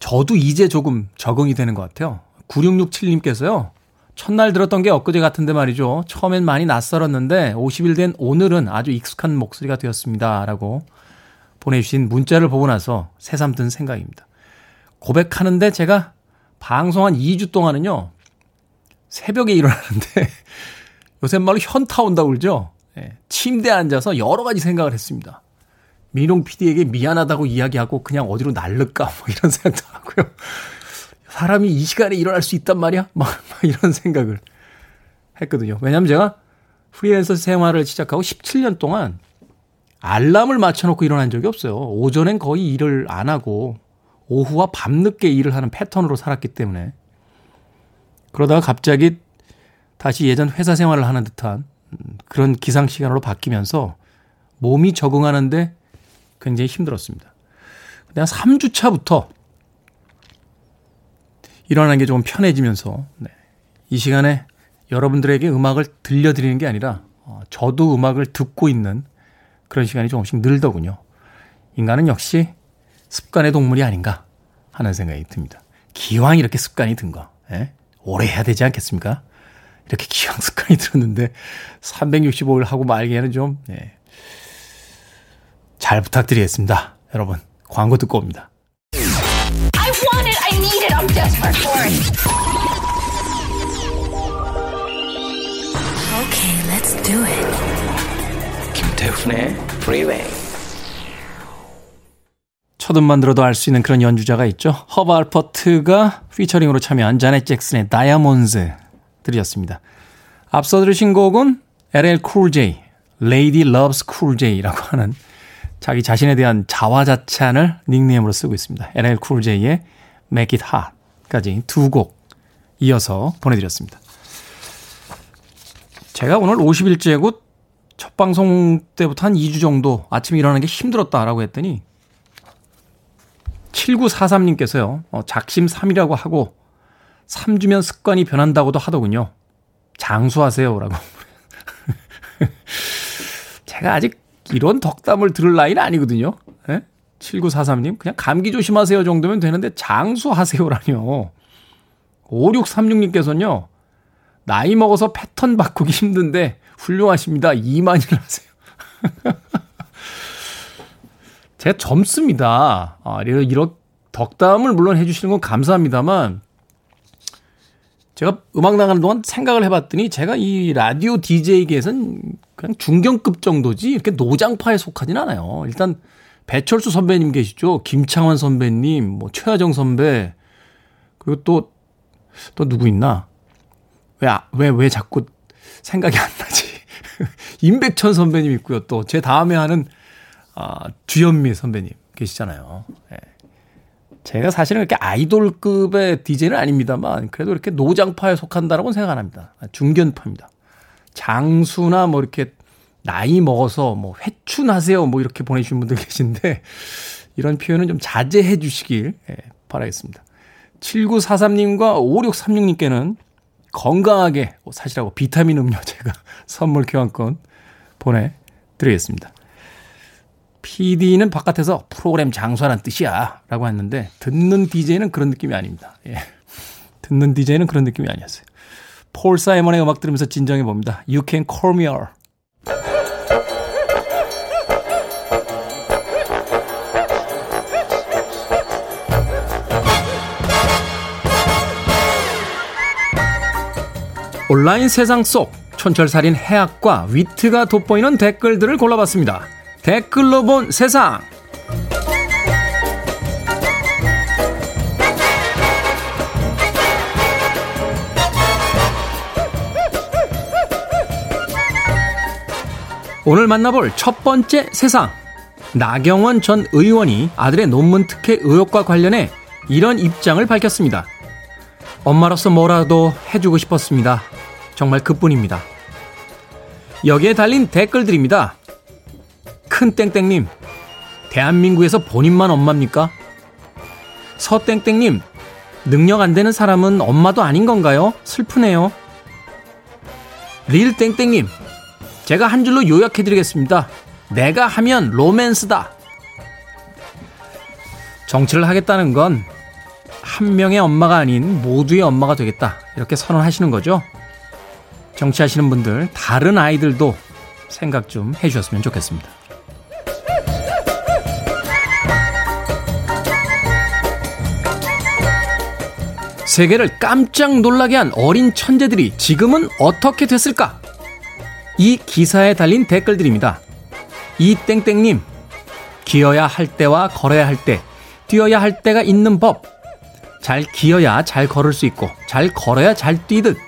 저도 이제 조금 적응이 되는 것 같아요. 9667님께서요. 첫날 들었던 게 엊그제 같은데 말이죠. 처음엔 많이 낯설었는데 50일 된 오늘은 아주 익숙한 목소리가 되었습니다 라고 보내주신 문자를 보고 나서 새삼 든 생각입니다. 고백하는데 제가 방송한 2주 동안은요. 새벽에 일어나는데 요새 말로 현타 온다고 그러죠. 침대에 앉아서 여러 가지 생각을 했습니다. 민홍 PD에게 미안하다고 이야기하고 그냥 어디로 날를까 뭐 이런 생각도 하고요. 사람이 이 시간에 일어날 수 있단 말이야? 막 이런 생각을 했거든요. 왜냐하면 제가 프리랜서 생활을 시작하고 17년 동안 알람을 맞춰놓고 일어난 적이 없어요. 오전엔 거의 일을 안 하고 오후와 밤늦게 일을 하는 패턴으로 살았기 때문에 그러다가 갑자기 다시 예전 회사 생활을 하는 듯한 그런 기상시간으로 바뀌면서 몸이 적응하는데 굉장히 힘들었습니다. 근데 한 3주 차부터 일어나는 게 조금 편해지면서 이 시간에 여러분들에게 음악을 들려드리는 게 아니라 저도 음악을 듣고 있는 그런 시간이 조금씩 늘더군요. 인간은 역시 습관의 동물이 아닌가 하는 생각이 듭니다. 기왕 이렇게 습관이 든 거 오래 해야 되지 않겠습니까? 이렇게 기왕 습관이 들었는데 365일 하고 말기에는 좀 잘 부탁드리겠습니다. 여러분 광고 듣고 옵니다. I want it, I need it, I'm desperate for it. Okay, let's do it. 김태훈의 Freeway. 첫음만 들어도 알 수 있는 그런 연주자가 있죠. 허브 알퍼트가 피처링으로 참여한 자넷 잭슨의 다이아몬드 들으셨습니다. 앞서 들으신 곡은 LL Cool J, Lady Loves Cool J라고 하는 자기 자신에 대한 자화자찬을 닉네임으로 쓰고 있습니다. LL Cool J의 Make It Hot까지 두 곡 이어서 보내드렸습니다. 제가 오늘 50일째고 첫 방송 때부터 한 2주 정도 아침에 일어나는 게 힘들었다라고 했더니 7943님께서요. 작심삼이라고 하고 3주면 습관이 변한다고도 하더군요. 장수하세요 라고. 제가 아직 이런 덕담을 들을 나이는 아니거든요. 7943님 그냥 감기 조심하세요 정도면 되는데 장수하세요라뇨. 5636님께서는요. 나이 먹어서 패턴 바꾸기 힘든데 훌륭하십니다. 이만일 하세요. 제가 젊습니다. 이런 덕담을 물론 해주시는 건 감사합니다만 제가 음악 나가는 동안 생각을 해봤더니 제가 이 라디오 DJ계에서는 그냥 중견급 정도지 이렇게 노장파에 속하진 않아요. 일단 배철수 선배님 계시죠. 김창완 선배님, 뭐 최하정 선배, 그리고 또 누구 있나? 왜 자꾸 생각이 안 나지? 임백천 선배님 있고요. 또 제 다음에 하는 주현미 선배님 계시잖아요. 네. 제가 사실은 이렇게 아이돌급의 DJ는 아닙니다만 그래도 이렇게 노장파에 속한다라고는 생각 안 합니다. 중견파입니다. 장수나 뭐 이렇게 나이 먹어서 뭐 회춘하세요 뭐 이렇게 보내주신 분들 계신데 이런 표현은 좀 자제해 주시길 바라겠습니다. 7943님과 5636님께는 건강하게 사시라고 비타민 음료 제가 선물 교환권 보내드리겠습니다. PD는 바깥에서 프로그램 장수하라는 뜻이야 라고 했는데 듣는 DJ는 그런 느낌이 아닙니다. 듣는 DJ는 그런 느낌이 아니었어요. 폴 사이먼의 음악 들으면서 진정해 봅니다. You can call me all. 온라인 세상 속 촌철살인 해학과 위트가 돋보이는 댓글들을 골라봤습니다. 댓글로 본 세상. 오늘 만나볼 첫 번째 세상. 나경원 전 의원이 아들의 논문 특혜 의혹과 관련해 이런 입장을 밝혔습니다. 엄마로서 뭐라도 해주고 싶었습니다. 정말 그뿐입니다. 여기에 달린 댓글들입니다. 큰 땡땡님, 대한민국에서 본인만 엄마입니까? 서 땡땡님, 능력 안 되는 사람은 엄마도 아닌 건가요? 슬프네요. 릴 땡땡님, 제가 한 줄로 요약해드리겠습니다. 내가 하면 로맨스다. 정치를 하겠다는 건 한 명의 엄마가 아닌 모두의 엄마가 되겠다, 이렇게 선언하시는 거죠. 정치하시는 분들, 다른 아이들도 생각 좀 해주셨으면 좋겠습니다. 세계를 깜짝 놀라게 한 어린 천재들이 지금은 어떻게 됐을까? 이 기사에 달린 댓글들입니다. 이 땡땡님, 기어야 할 때와 걸어야 할 때, 뛰어야 할 때가 있는 법. 잘 기어야 잘 걸을 수 있고 잘 걸어야 잘 뛰듯,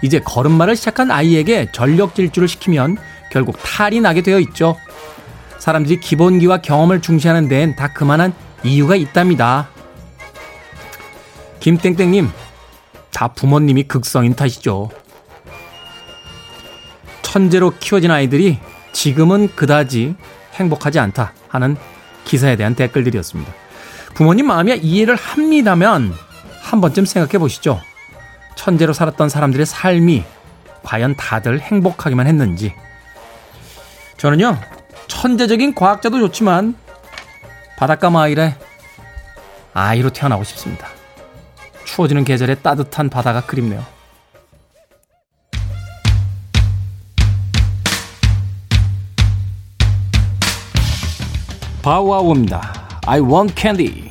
이제 걸음마를 시작한 아이에게 전력 질주를 시키면 결국 탈이 나게 되어 있죠. 사람들이 기본기와 경험을 중시하는 데엔 다 그만한 이유가 있답니다. 김땡땡님, 다 부모님이 극성인 탓이죠. 천재로 키워진 아이들이 지금은 그다지 행복하지 않다 하는 기사에 대한 댓글들이었습니다. 부모님 마음이야 이해를 합니다면 한 번쯤 생각해 보시죠. 천재로 살았던 사람들의 삶이 과연 다들 행복하기만 했는지. 저는요, 천재적인 과학자도 좋지만 바닷가 마을의 아이로 태어나고 싶습니다. 추워지는 계절에 따뜻한 바다가 그립네요. 바우아우입니다. I want candy.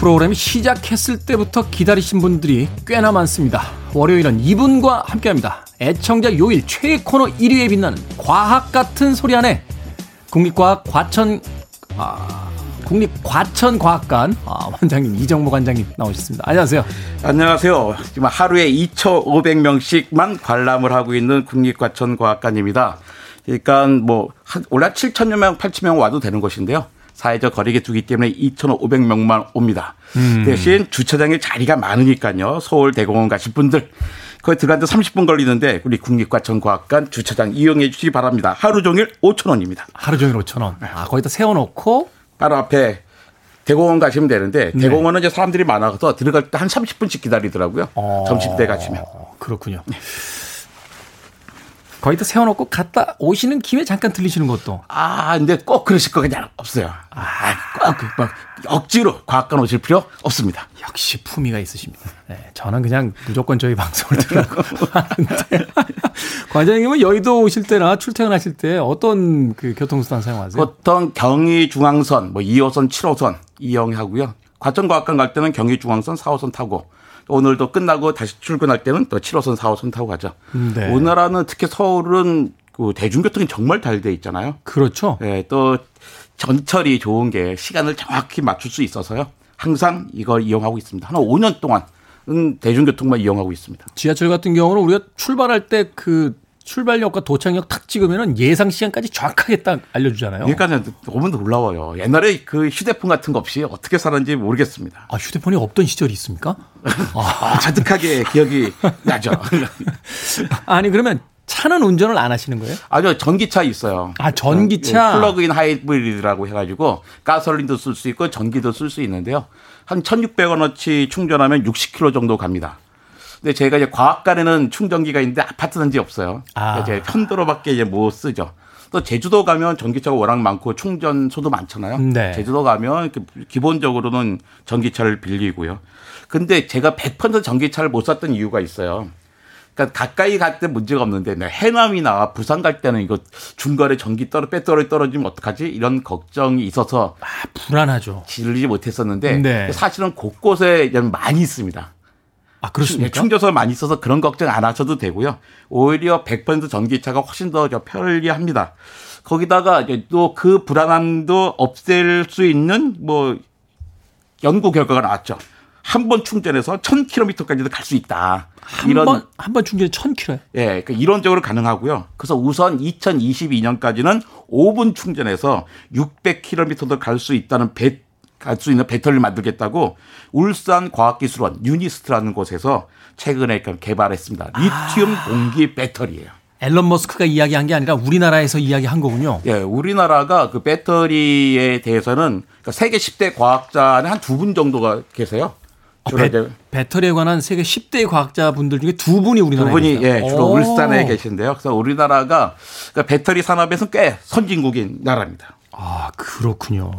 프로그램 시작했을 때부터 기다리신 분들이 꽤나 많습니다. 월요일은 이분과 함께합니다. 애청자 요일 최애 코너 1위에 빛나는 과학 같은 소리 안에 국립과천과학관 원장님 이정모 관장님 나오셨습니다. 안녕하세요. 안녕하세요. 지금 하루에 2,500명씩만 관람을 하고 있는 국립과천과학관입니다. 그러니까 올해 7,000여 명, 8,000명 와도 되는 곳인데요. 사회적 거리게 두기 때문에 2,500명만 옵니다. 대신 주차장에 자리가 많으니까요. 서울 대공원 가실 분들, 거기 들어가는데 30분 걸리는데 우리 국립과천과학관 주차장 이용해 주시기 바랍니다. 하루 종일 5,000원입니다. 하루 종일 5,000원. 아, 거기다 세워놓고 바로 앞에 대공원 가시면 되는데, 대공원은 이제 사람들이 많아서 들어갈 때 한 30분씩 기다리더라고요. 점심때 가시면. 그렇군요. 네. 거기다 세워놓고 갔다 오시는 김에 잠깐 들리시는 것도. 아, 근데 꼭 그러실 거 그냥 없어요. 꼭 억지로 과학관 오실 필요 없습니다. 역시 품위가 있으십니다. 네, 저는 그냥 무조건 저희 방송을 들으라고 하는데. 관장님은 여의도 오실 때나 출퇴근하실 때 어떤 그 교통수단 사용하세요? 보통 경의중앙선, 2호선, 7호선 이용하고요. 과천과학관 갈 때는 경의중앙선 4호선 타고, 오늘도 끝나고 다시 출근할 때는 또 7호선, 4호선 타고 가죠. 네. 오늘은 특히 서울은 그 대중교통이 정말 잘 돼 있잖아요. 그렇죠. 네, 또 전철이 좋은 게 시간을 정확히 맞출 수 있어서요. 항상 이걸 이용하고 있습니다. 한 5년 동안은 대중교통만 이용하고 있습니다. 지하철 같은 경우는 우리가 출발할 때 그 출발역과 도착역 탁 찍으면 예상 시간까지 정확하게 딱 알려주잖아요. 그러니까 5분도 올라와요. 옛날에 그 휴대폰 같은 거 없이 어떻게 살았는지 모르겠습니다. 아, 휴대폰이 없던 시절이 있습니까? 아, 가득하게 기억이 나죠. 아니, 그러면 차는 운전을 안 하시는 거예요? 아니요, 전기차 있어요. 아, 전기차? 플러그인 하이브리드라고 해가지고 가솔린도 쓸 수 있고 전기도 쓸 수 있는데요. 한 1,600원어치 충전하면 60km 정도 갑니다. 근데 저희가 이제 과학관에는 충전기가 있는데 아파트 단지 없어요. 아. 이제 편도로밖에 이제 못 쓰죠. 또 제주도 가면 전기차가 워낙 많고 충전소도 많잖아요. 네. 제주도 가면 기본적으로는 전기차를 빌리고요. 근데 제가 100% 전기차를 못 샀던 이유가 있어요. 그러니까 가까이 갈 때 문제가 없는데 해남이나 부산 갈 때는 이거 중간에 전기 배터리 떨어지면 어떡하지? 이런 걱정이 있어서 불안하죠. 질리지 못했었는데 네. 사실은 곳곳에 많이 있습니다. 아, 그렇습니까? 충전소가 많이 있어서 그런 걱정 안 하셔도 되고요. 오히려 100% 전기차가 훨씬 더 편리합니다. 거기다가 또 그 불안함도 없앨 수 있는 연구 결과가 나왔죠. 한 번 충전해서 1,000km까지도 갈 수 있다. 한 번 충전에 1,000km? 예, 그러니까 이론적으로 가능하고요. 그래서 우선 2022년까지는 5분 충전해서 600km도 갈 수 있다는 갈 수 있는 배터리를 만들겠다고 울산과학기술원 유니스트라는 곳에서 최근에 개발했습니다. 리튬 공기 배터리예요. 앨런 머스크가 이야기한 게 아니라 우리나라에서 이야기한 거군요. 예, 우리나라가 그 배터리에 대해서는 그러니까 세계 10대 과학자는 한 2분 정도가 계세요. 배터리에 관한 세계 10대 과학자분들 중에 2분이 우리나라에 계세요. 2분이 예, 주로 울산에 계신데요. 그래서 우리나라가 그러니까 배터리 산업에서는 꽤 선진국인 나라입니다. 아, 그렇군요.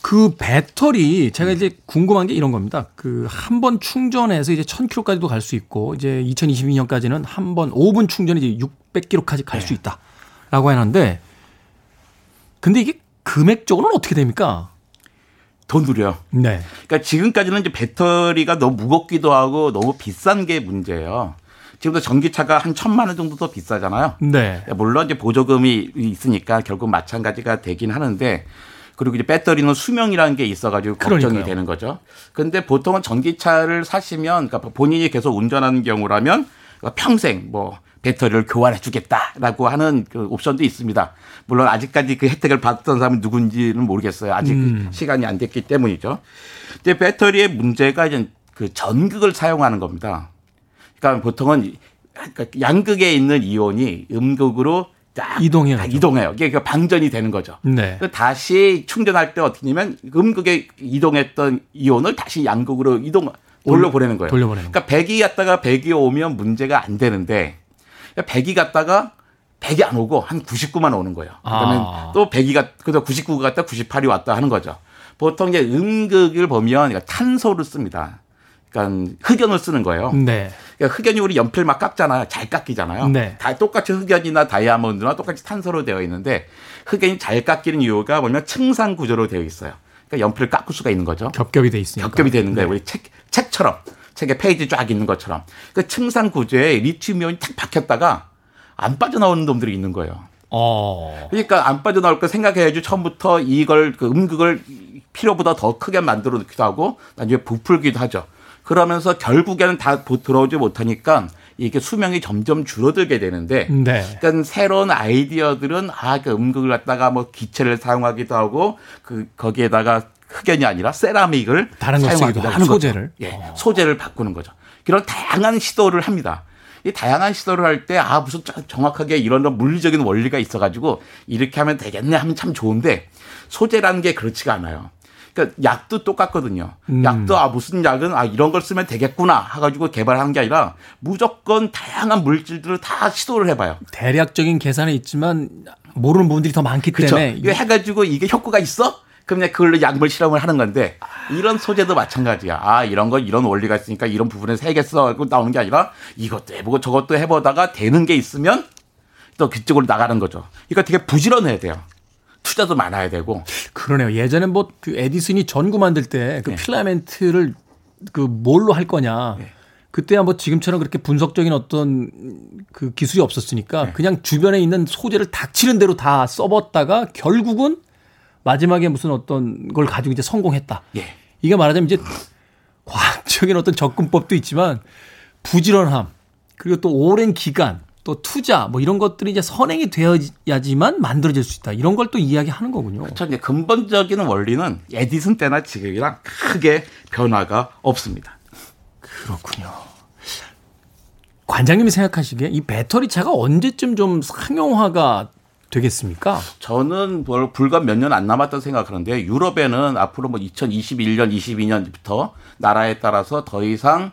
그 배터리 제가 이제 궁금한 게 이런 겁니다. 그 한 번 충전해서 이제 1,000km까지도 갈 수 있고 이제 2022년까지는 한 번 5분 충전이 이제 600km까지 갈 수 있다라고 하는데 근데 이게 금액적으로는 어떻게 됩니까? 더 누려요. 네. 그러니까 지금까지는 이제 배터리가 너무 무겁기도 하고 너무 비싼 게 문제예요. 지금도 전기차가 한 1,000만 원 정도 더 비싸잖아요. 네. 물론 이제 보조금이 있으니까 결국 마찬가지가 되긴 하는데. 그리고 이제 배터리는 수명이라는 게 있어가지고 걱정이 그러니까요. 되는 거죠. 그런데 보통은 전기차를 사시면 그러니까 본인이 계속 운전하는 경우라면 평생 배터리를 교환해주겠다라고 하는 그 옵션도 있습니다. 물론 아직까지 그 혜택을 받던 사람이 누군지는 모르겠어요. 아직 시간이 안 됐기 때문이죠. 이제 배터리의 문제가 이제 그 전극을 사용하는 겁니다. 그러니까 보통은 양극에 있는 이온이 음극으로 이동해요. 이게 방전이 되는 거죠. 네. 다시 충전할 때 어떻게 되냐면 음극에 이동했던 이온을 다시 양극으로 돌려보내는 거예요. 그러니까 백이 갔다가 백이 오면 문제가 안 되는데 백이 갔다가 백이 안 오고 한 99만 오는 거예요. 그러면 또 그래서 99가 갔다 98이 왔다 하는 거죠. 보통 이제 음극을 보면 탄소를 씁니다. 그러니까 흑연을 쓰는 거예요. 네. 그러니까 흑연이 우리 연필 막 깎잖아요. 잘 깎이잖아요. 네. 다 똑같이 흑연이나 다이아몬드나 똑같이 탄소로 되어 있는데 흑연이 잘 깎이는 이유가 뭐냐면 층상 구조로 되어 있어요. 그러니까 연필을 깎을 수가 있는 거죠. 겹겹이 되어 있으니까. 겹겹이 되는 거예요. 네. 우리 책처럼. 책에 페이지 쫙 있는 것처럼. 그 층상 구조에 리튬이온이 탁 박혔다가 안 빠져나오는 놈들이 있는 거예요. 그러니까 안 빠져나올 걸 생각해야지 처음부터 이걸 그 음극을 필요보다 더 크게 만들어 놓기도 하고 나중에 부풀기도 하죠. 그러면서 결국에는 다 들어오지 못하니까 이게 수명이 점점 줄어들게 되는데, 네. 그러니까 새로운 아이디어들은 음극을 갖다가 기체를 사용하기도 하고, 거기에다가 흑연이 아니라 세라믹을 다른 사용하기도 하는 소재를, 소재를 바꾸는 거죠. 그런 다양한 시도를 합니다. 이 다양한 시도를 할 때 무슨 정확하게 이런 물리적인 원리가 있어가지고 이렇게 하면 되겠네 하면 참 좋은데 소재라는 게 그렇지가 않아요. 그러니까 약도 똑같거든요. 약도 무슨 약은 이런 걸 쓰면 되겠구나 해가지고 개발한 게 아니라 무조건 다양한 물질들을 다 시도를 해봐요. 대략적인 계산은 있지만 모르는 부분들이 더 많기 때문에 이거 해가지고 이게 효과가 있어? 그럼 그냥 그걸로 약물 실험을 하는 건데 이런 소재도 마찬가지야. 이런 거 이런 원리가 있으니까 이런 부분에서 해야겠어 하고 나오는 게 아니라 이것도 해보고 저것도 해보다가 되는 게 있으면 또 그쪽으로 나가는 거죠. 그러니까 되게 부지런해야 돼요. 투자도 많아야 되고. 그러네요. 예전에 그 에디슨이 전구 만들 때 필라멘트를 뭘로 할 거냐. 네. 그때야 지금처럼 그렇게 분석적인 어떤 그 기술이 없었으니까 그냥 주변에 있는 소재를 닥치는 대로 다 써봤다가 결국은 마지막에 무슨 어떤 걸 가지고 이제 성공했다. 네. 이게 말하자면 이제 과학적인 어떤 접근법도 있지만 부지런함 그리고 또 오랜 기간 또 투자 뭐 이런 것들이 이제 선행이 되어야지만 만들어질 수 있다. 이런 걸 또 이야기하는 거군요. 그렇죠. 이제 근본적인 원리는 에디슨 때나 지금이랑 크게 변화가 없습니다. 그렇군요. 관장님이 생각하시기에 이 배터리차가 언제쯤 좀 상용화가 되겠습니까? 저는 불과 몇 년 안 남았다고 생각하는데 유럽에는 앞으로 뭐 2021년, 22년부터 나라에 따라서 더 이상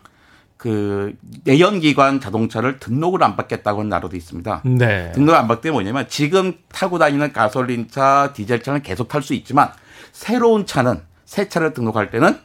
그 내연기관 자동차를 등록을 안 받겠다고 하는 나라도 있습니다. 네. 등록을 안 받기 때문에 뭐냐면 지금 타고 다니는 가솔린차, 디젤차는 계속 탈 수 있지만 새로운 차는 새 차를 등록할 때는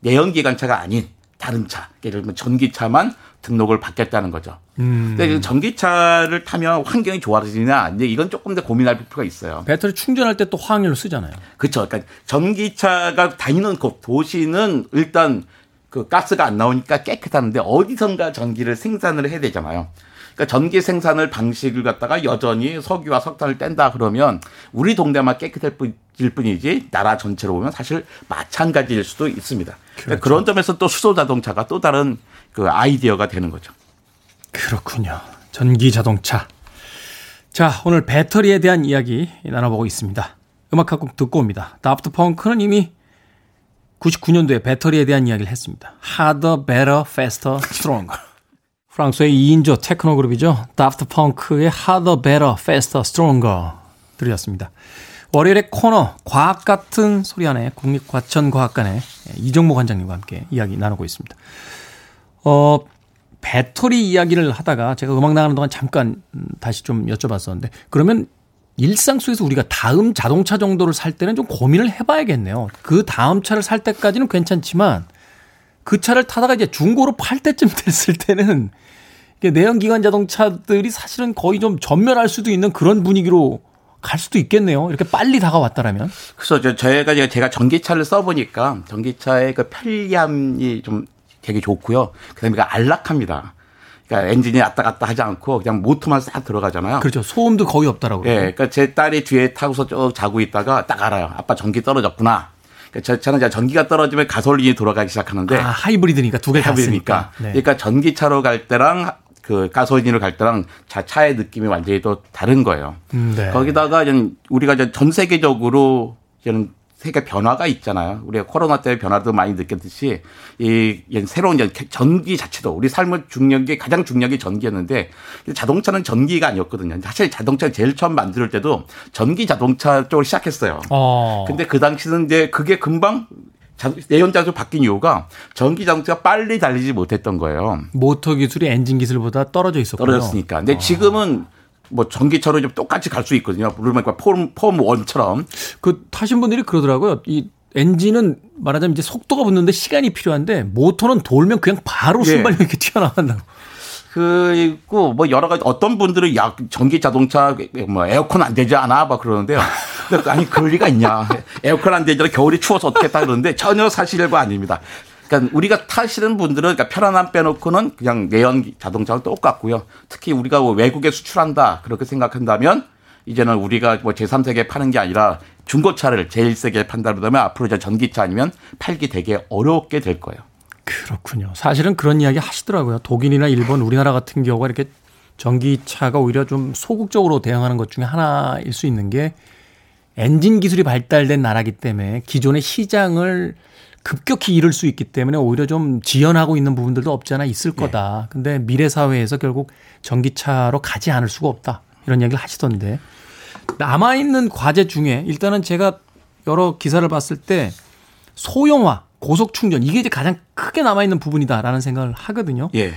내연기관 차가 아닌 다른 차, 예를 들면 전기차만 등록을 받겠다는 거죠. 근데 전기차를 타면 환경이 좋아지느냐, 이제 이건 조금 더 고민할 필요가 있어요. 배터리 충전할 때 또 화학연료 쓰잖아요. 그렇죠. 그러니까 전기차가 다니는 곳 도시는 일단 그 가스가 안 나오니까 깨끗한데 어디선가 전기를 생산을 해야 되잖아요. 그러니까 전기 생산을 방식을 갖다가 여전히 석유와 석탄을 뗀다 그러면 우리 동네만 깨끗해질 뿐이지 나라 전체로 보면 사실 마찬가지일 수도 있습니다. 그렇죠. 그런 점에서 또 수소 자동차가 또 다른 그 아이디어가 되는 거죠. 그렇군요. 전기 자동차. 자, 오늘 배터리에 대한 이야기 나눠보고 있습니다. 음악 한 곡 듣고 옵니다. 다프트 펑크는 이미 99년도에 배터리에 대한 이야기를 했습니다. Harder, better, faster, stronger. 프랑스의 2인조 테크노 그룹이죠. 다프트 펑크의 Harder, Better, Faster, Stronger 들으셨습니다. 월요일의 코너 과학 같은 소리 안에 국립과천과학관의 이정모 관장님과 함께 이야기 나누고 있습니다. 배터리 이야기를 하다가 제가 음악 나가는 동안 잠깐 다시 좀 여쭤봤었는데 그러면 일상 속에서 우리가 다음 자동차 정도를 살 때는 좀 고민을 해봐야겠네요. 그 다음 차를 살 때까지는 괜찮지만 그 차를 타다가 이제 중고로 팔 때쯤 됐을 때는 내연기관 자동차들이 사실은 거의 좀 전멸할 수도 있는 그런 분위기로 갈 수도 있겠네요. 이렇게 빨리 다가왔다라면. 그래서 제가 전기차를 써보니까 전기차의 그 편리함이 좀 되게 좋고요. 그다음에 안락합니다. 그러니까 엔진이 왔다 갔다 하지 않고 그냥 모터만 싹 들어가잖아요. 그렇죠. 소음도 거의 없더라고요. 네, 그러니까 제 딸이 뒤에 타고서 쭉 자고 있다가 딱 알아요. 아빠 전기 떨어졌구나. 제 차는 이제 전기가 떨어지면 가솔린이 돌아가기 시작하는데 하이브리드니까 두 개 다 쓰니까. 네. 그러니까 전기차로 갈 때랑 그 가솔린으로 갈 때랑 차의 느낌이 완전히 또 다른 거예요. 네. 거기다가 우리가 전 세계적으로 세계 변화가 있잖아요. 우리가 코로나 때문에 변화도 많이 느꼈듯이 이 새로운 전기 자체도 우리 삶의 중력이 가장 중력이 전기였는데 자동차는 전기가 아니었거든요. 사실 자동차를 제일 처음 만들 때도 전기 자동차 쪽으로 시작했어요. 근데 그 당시는 이제 그게 금방 내연자로 바뀐 이유가 전기 자동차가 빨리 달리지 못했던 거예요. 모터 기술이 엔진 기술보다 떨어져 있었고요. 떨어졌으니까. 근데 지금은 뭐 전기차로 좀 똑같이 갈 수 있거든요. 물론 폼1처럼. 그 타신 분들이 그러더라고요. 이 엔진은 말하자면 이제 속도가 붙는데 시간이 필요한데 모터는 돌면 그냥 바로 순발력 있게 튀어나간다고. 그리고 뭐 여러 가지 어떤 분들은 야 전기 자동차 뭐 에어컨 안 되지 않아 막 그러는데요. 아니 그럴 리가 있냐. 에어컨 안 되잖아. 겨울이 추워서 어떻게 했다 그러는데 전혀 사실과 아닙니다. 그러니까 우리가 타시는 분들은 그러니까 편안함 빼놓고는 그냥 내연 자동차와 똑같고요. 특히 우리가 외국에 수출한다 그렇게 생각한다면 이제는 우리가 뭐 제3세계에 파는 게 아니라 중고차를 제1세계에 판다 그러면 앞으로 이제 전기차 아니면 팔기 되게 어렵게 될 거예요. 그렇군요. 사실은 그런 이야기 하시더라고요. 독일이나 일본, 우리나라 같은 경우가 이렇게 전기차가 오히려 좀 소극적으로 대응하는 것 중에 하나일 수 있는 게 엔진 기술이 발달된 나라이기 때문에 기존의 시장을 급격히 잃을 수 있기 때문에 오히려 좀 지연하고 있는 부분들도 없지 않아 있을 거다. 근데 미래 사회에서 결국 전기차로 가지 않을 수가 없다. 이런 얘기를 하시던데 남아있는 과제 중에 일단은 제가 여러 기사를 봤을 때 소형화, 고속충전 이게 이제 가장 크게 남아있는 부분이다라는 생각을 하거든요. 예.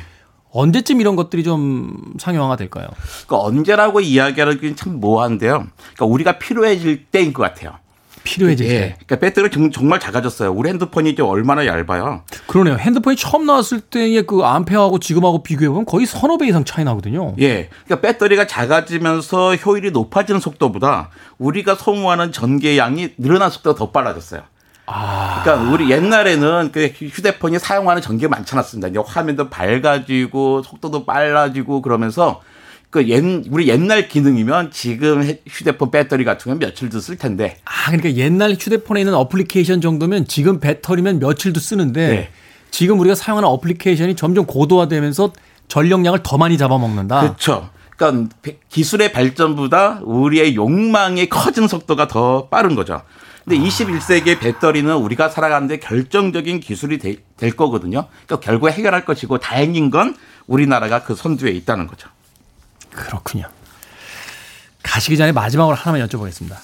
언제쯤 이런 것들이 좀 상용화가 될까요? 그러니까 언제라고 이야기하기는 참 모호한데요. 그러니까 우리가 필요해질 때인 것 같아요. 필요해질 때. 그러니까 배터리가 정말 작아졌어요. 우리 핸드폰이 이제 얼마나 얇아요. 그러네요. 핸드폰이 처음 나왔을 때의 그 암페어하고 지금하고 비교해보면 거의 1~2배 이상 차이 나거든요. 예. 그러니까 배터리가 작아지면서 효율이 높아지는 속도보다 우리가 소모하는 전기의 양이 늘어난 속도가 더 빨라졌어요. 그러니까 우리 옛날에는 그 휴대폰이 사용하는 전기가 많지 않았습니다. 이제 화면도 밝아지고 속도도 빨라지고 그러면서 우리 옛날 기능이면 지금 휴대폰 배터리 같은 건 며칠도 쓸 텐데. 그러니까 옛날 휴대폰에 있는 어플리케이션 정도면 지금 배터리면 며칠도 쓰는데 지금 우리가 사용하는 어플리케이션이 점점 고도화되면서 전력량을 더 많이 잡아먹는다. 그렇죠. 그러니까 기술의 발전보다 우리의 욕망의 커지는 속도가 더 빠른 거죠. 근데 21세기의 배터리는 우리가 살아가는데 결정적인 기술이 될 거거든요. 그러니까 결국 해결할 것이고 다행인 건 우리나라가 그 선두에 있다는 거죠. 그렇군요. 가시기 전에 마지막으로 하나만 여쭤보겠습니다.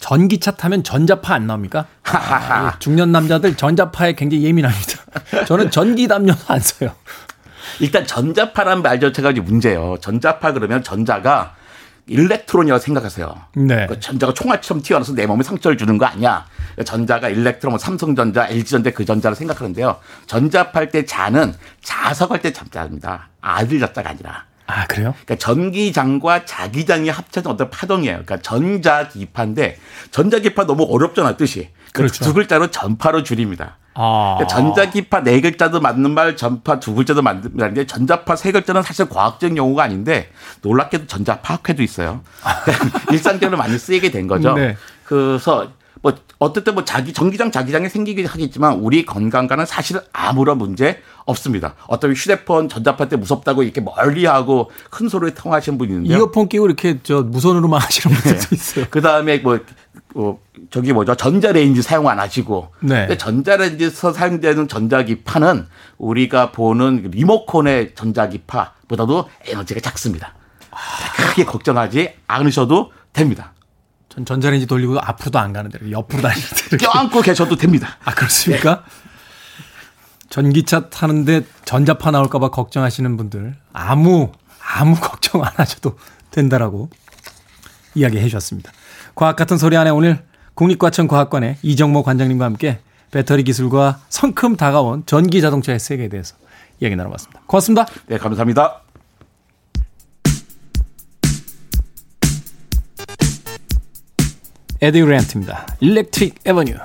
전기차 타면 전자파 안 나옵니까? 아, 중년 남자들 전자파에 굉장히 예민합니다. 저는 전기 담요도 안 써요. 일단 전자파라는 말 자체가 문제예요. 전자파 그러면 전자가 일렉트론이라고 생각하세요. 네. 그 전자가 총알처럼 튀어나와서 내 몸에 상처를 주는 거 아니야. 전자가 일렉트론, 뭐 삼성전자, LG전자 그 전자를 생각하는데요. 전자파할 때 자는 자석할 때 잠자입니다. 아들 자자가 아니라. 아, 그래요? 그러니까 전기장과 자기장이 합쳐진 어떤 파동이에요. 그러니까 전자기파인데 전자기파 너무 어렵잖아, 뜻이. 그렇죠. 두 글자로 전파로 줄입니다. 아. 그러니까 전자기파 네 글자도 맞는 말, 전파 두 글자도 맞는 말인데 전자파 세 글자는 사실 과학적 용어가 아닌데 놀랍게도 전자파학회도 있어요. 일상적으로 많이 쓰이게 된 거죠. 네. 그래서 뭐 어쨌든 뭐 전기장이 생기긴 하겠지만 우리 건강과는 사실 아무런 문제 없습니다. 어차피 휴대폰 전자파 때 무섭다고 이렇게 멀리하고 큰 소리로 통화하시는 분이 있는데요. 이어폰 끼고 이렇게 저 무선으로만 하시는 분들도 있어요. 그 다음에 전자레인지 사용 안 하시고. 네. 근데 전자레인지에서 사용되는 전자기파는 우리가 보는 리모컨의 전자기파보다도 에너지가 작습니다. 크게 걱정하지 않으셔도 됩니다. 전자레인지 돌리고 앞으로도 안 가는데 옆으로 다니는데 껴안고 계셔도 됩니다. 아, 그렇습니까? 네. 전기차 타는데 전자파 나올까 봐 걱정하시는 분들 아무 걱정 안 하셔도 된다라고 이야기해 주셨습니다. 과학 같은 소리 안에 오늘 국립과천과학관의 이정모 관장님과 함께 배터리 기술과 성큼 다가온 전기자동차의 세계에 대해서 이야기 나눠봤습니다. 고맙습니다. 네, 감사합니다. 에드 유랜트입니다. 일렉트릭 에버뉴.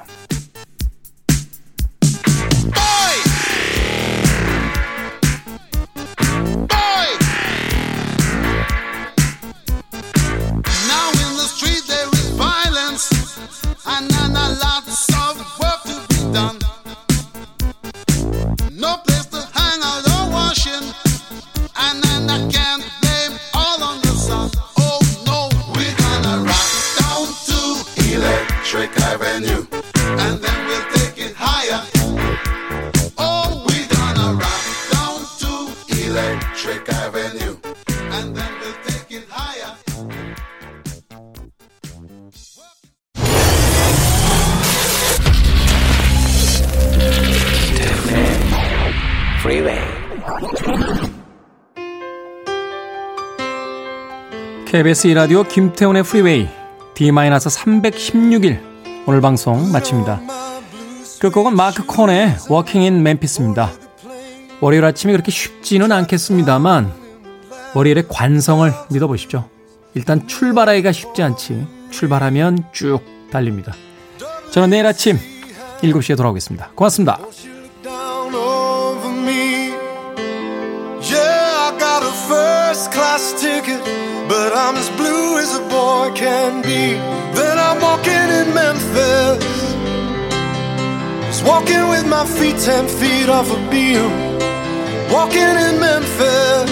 KBS 2라디오 김태훈의 프리웨이 D-316일 오늘 방송 마칩니다. 끝곡은 마크 콘의 워킹 인 멤피스입니다. 월요일 아침이 그렇게 쉽지는 않겠습니다만 월요일의 관성을 믿어보십시오. 일단 출발하기가 쉽지 않지 출발하면 쭉 달립니다. 저는 내일 아침 7시에 돌아오겠습니다. 고맙습니다. Class ticket, but I'm as blue as a boy can be. Then I'm walking in Memphis, just walking with my feet 10 feet off a beam. Walking in Memphis,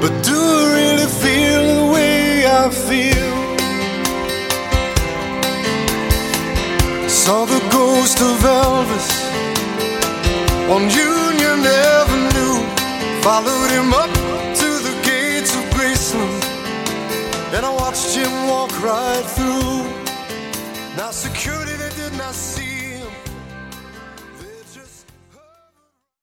but do I really feel the way I feel? Saw the ghost of Elvis on Union Avenue. Followed him up to the gates of Graceland, and I watched him walk right through. Now security they did not see.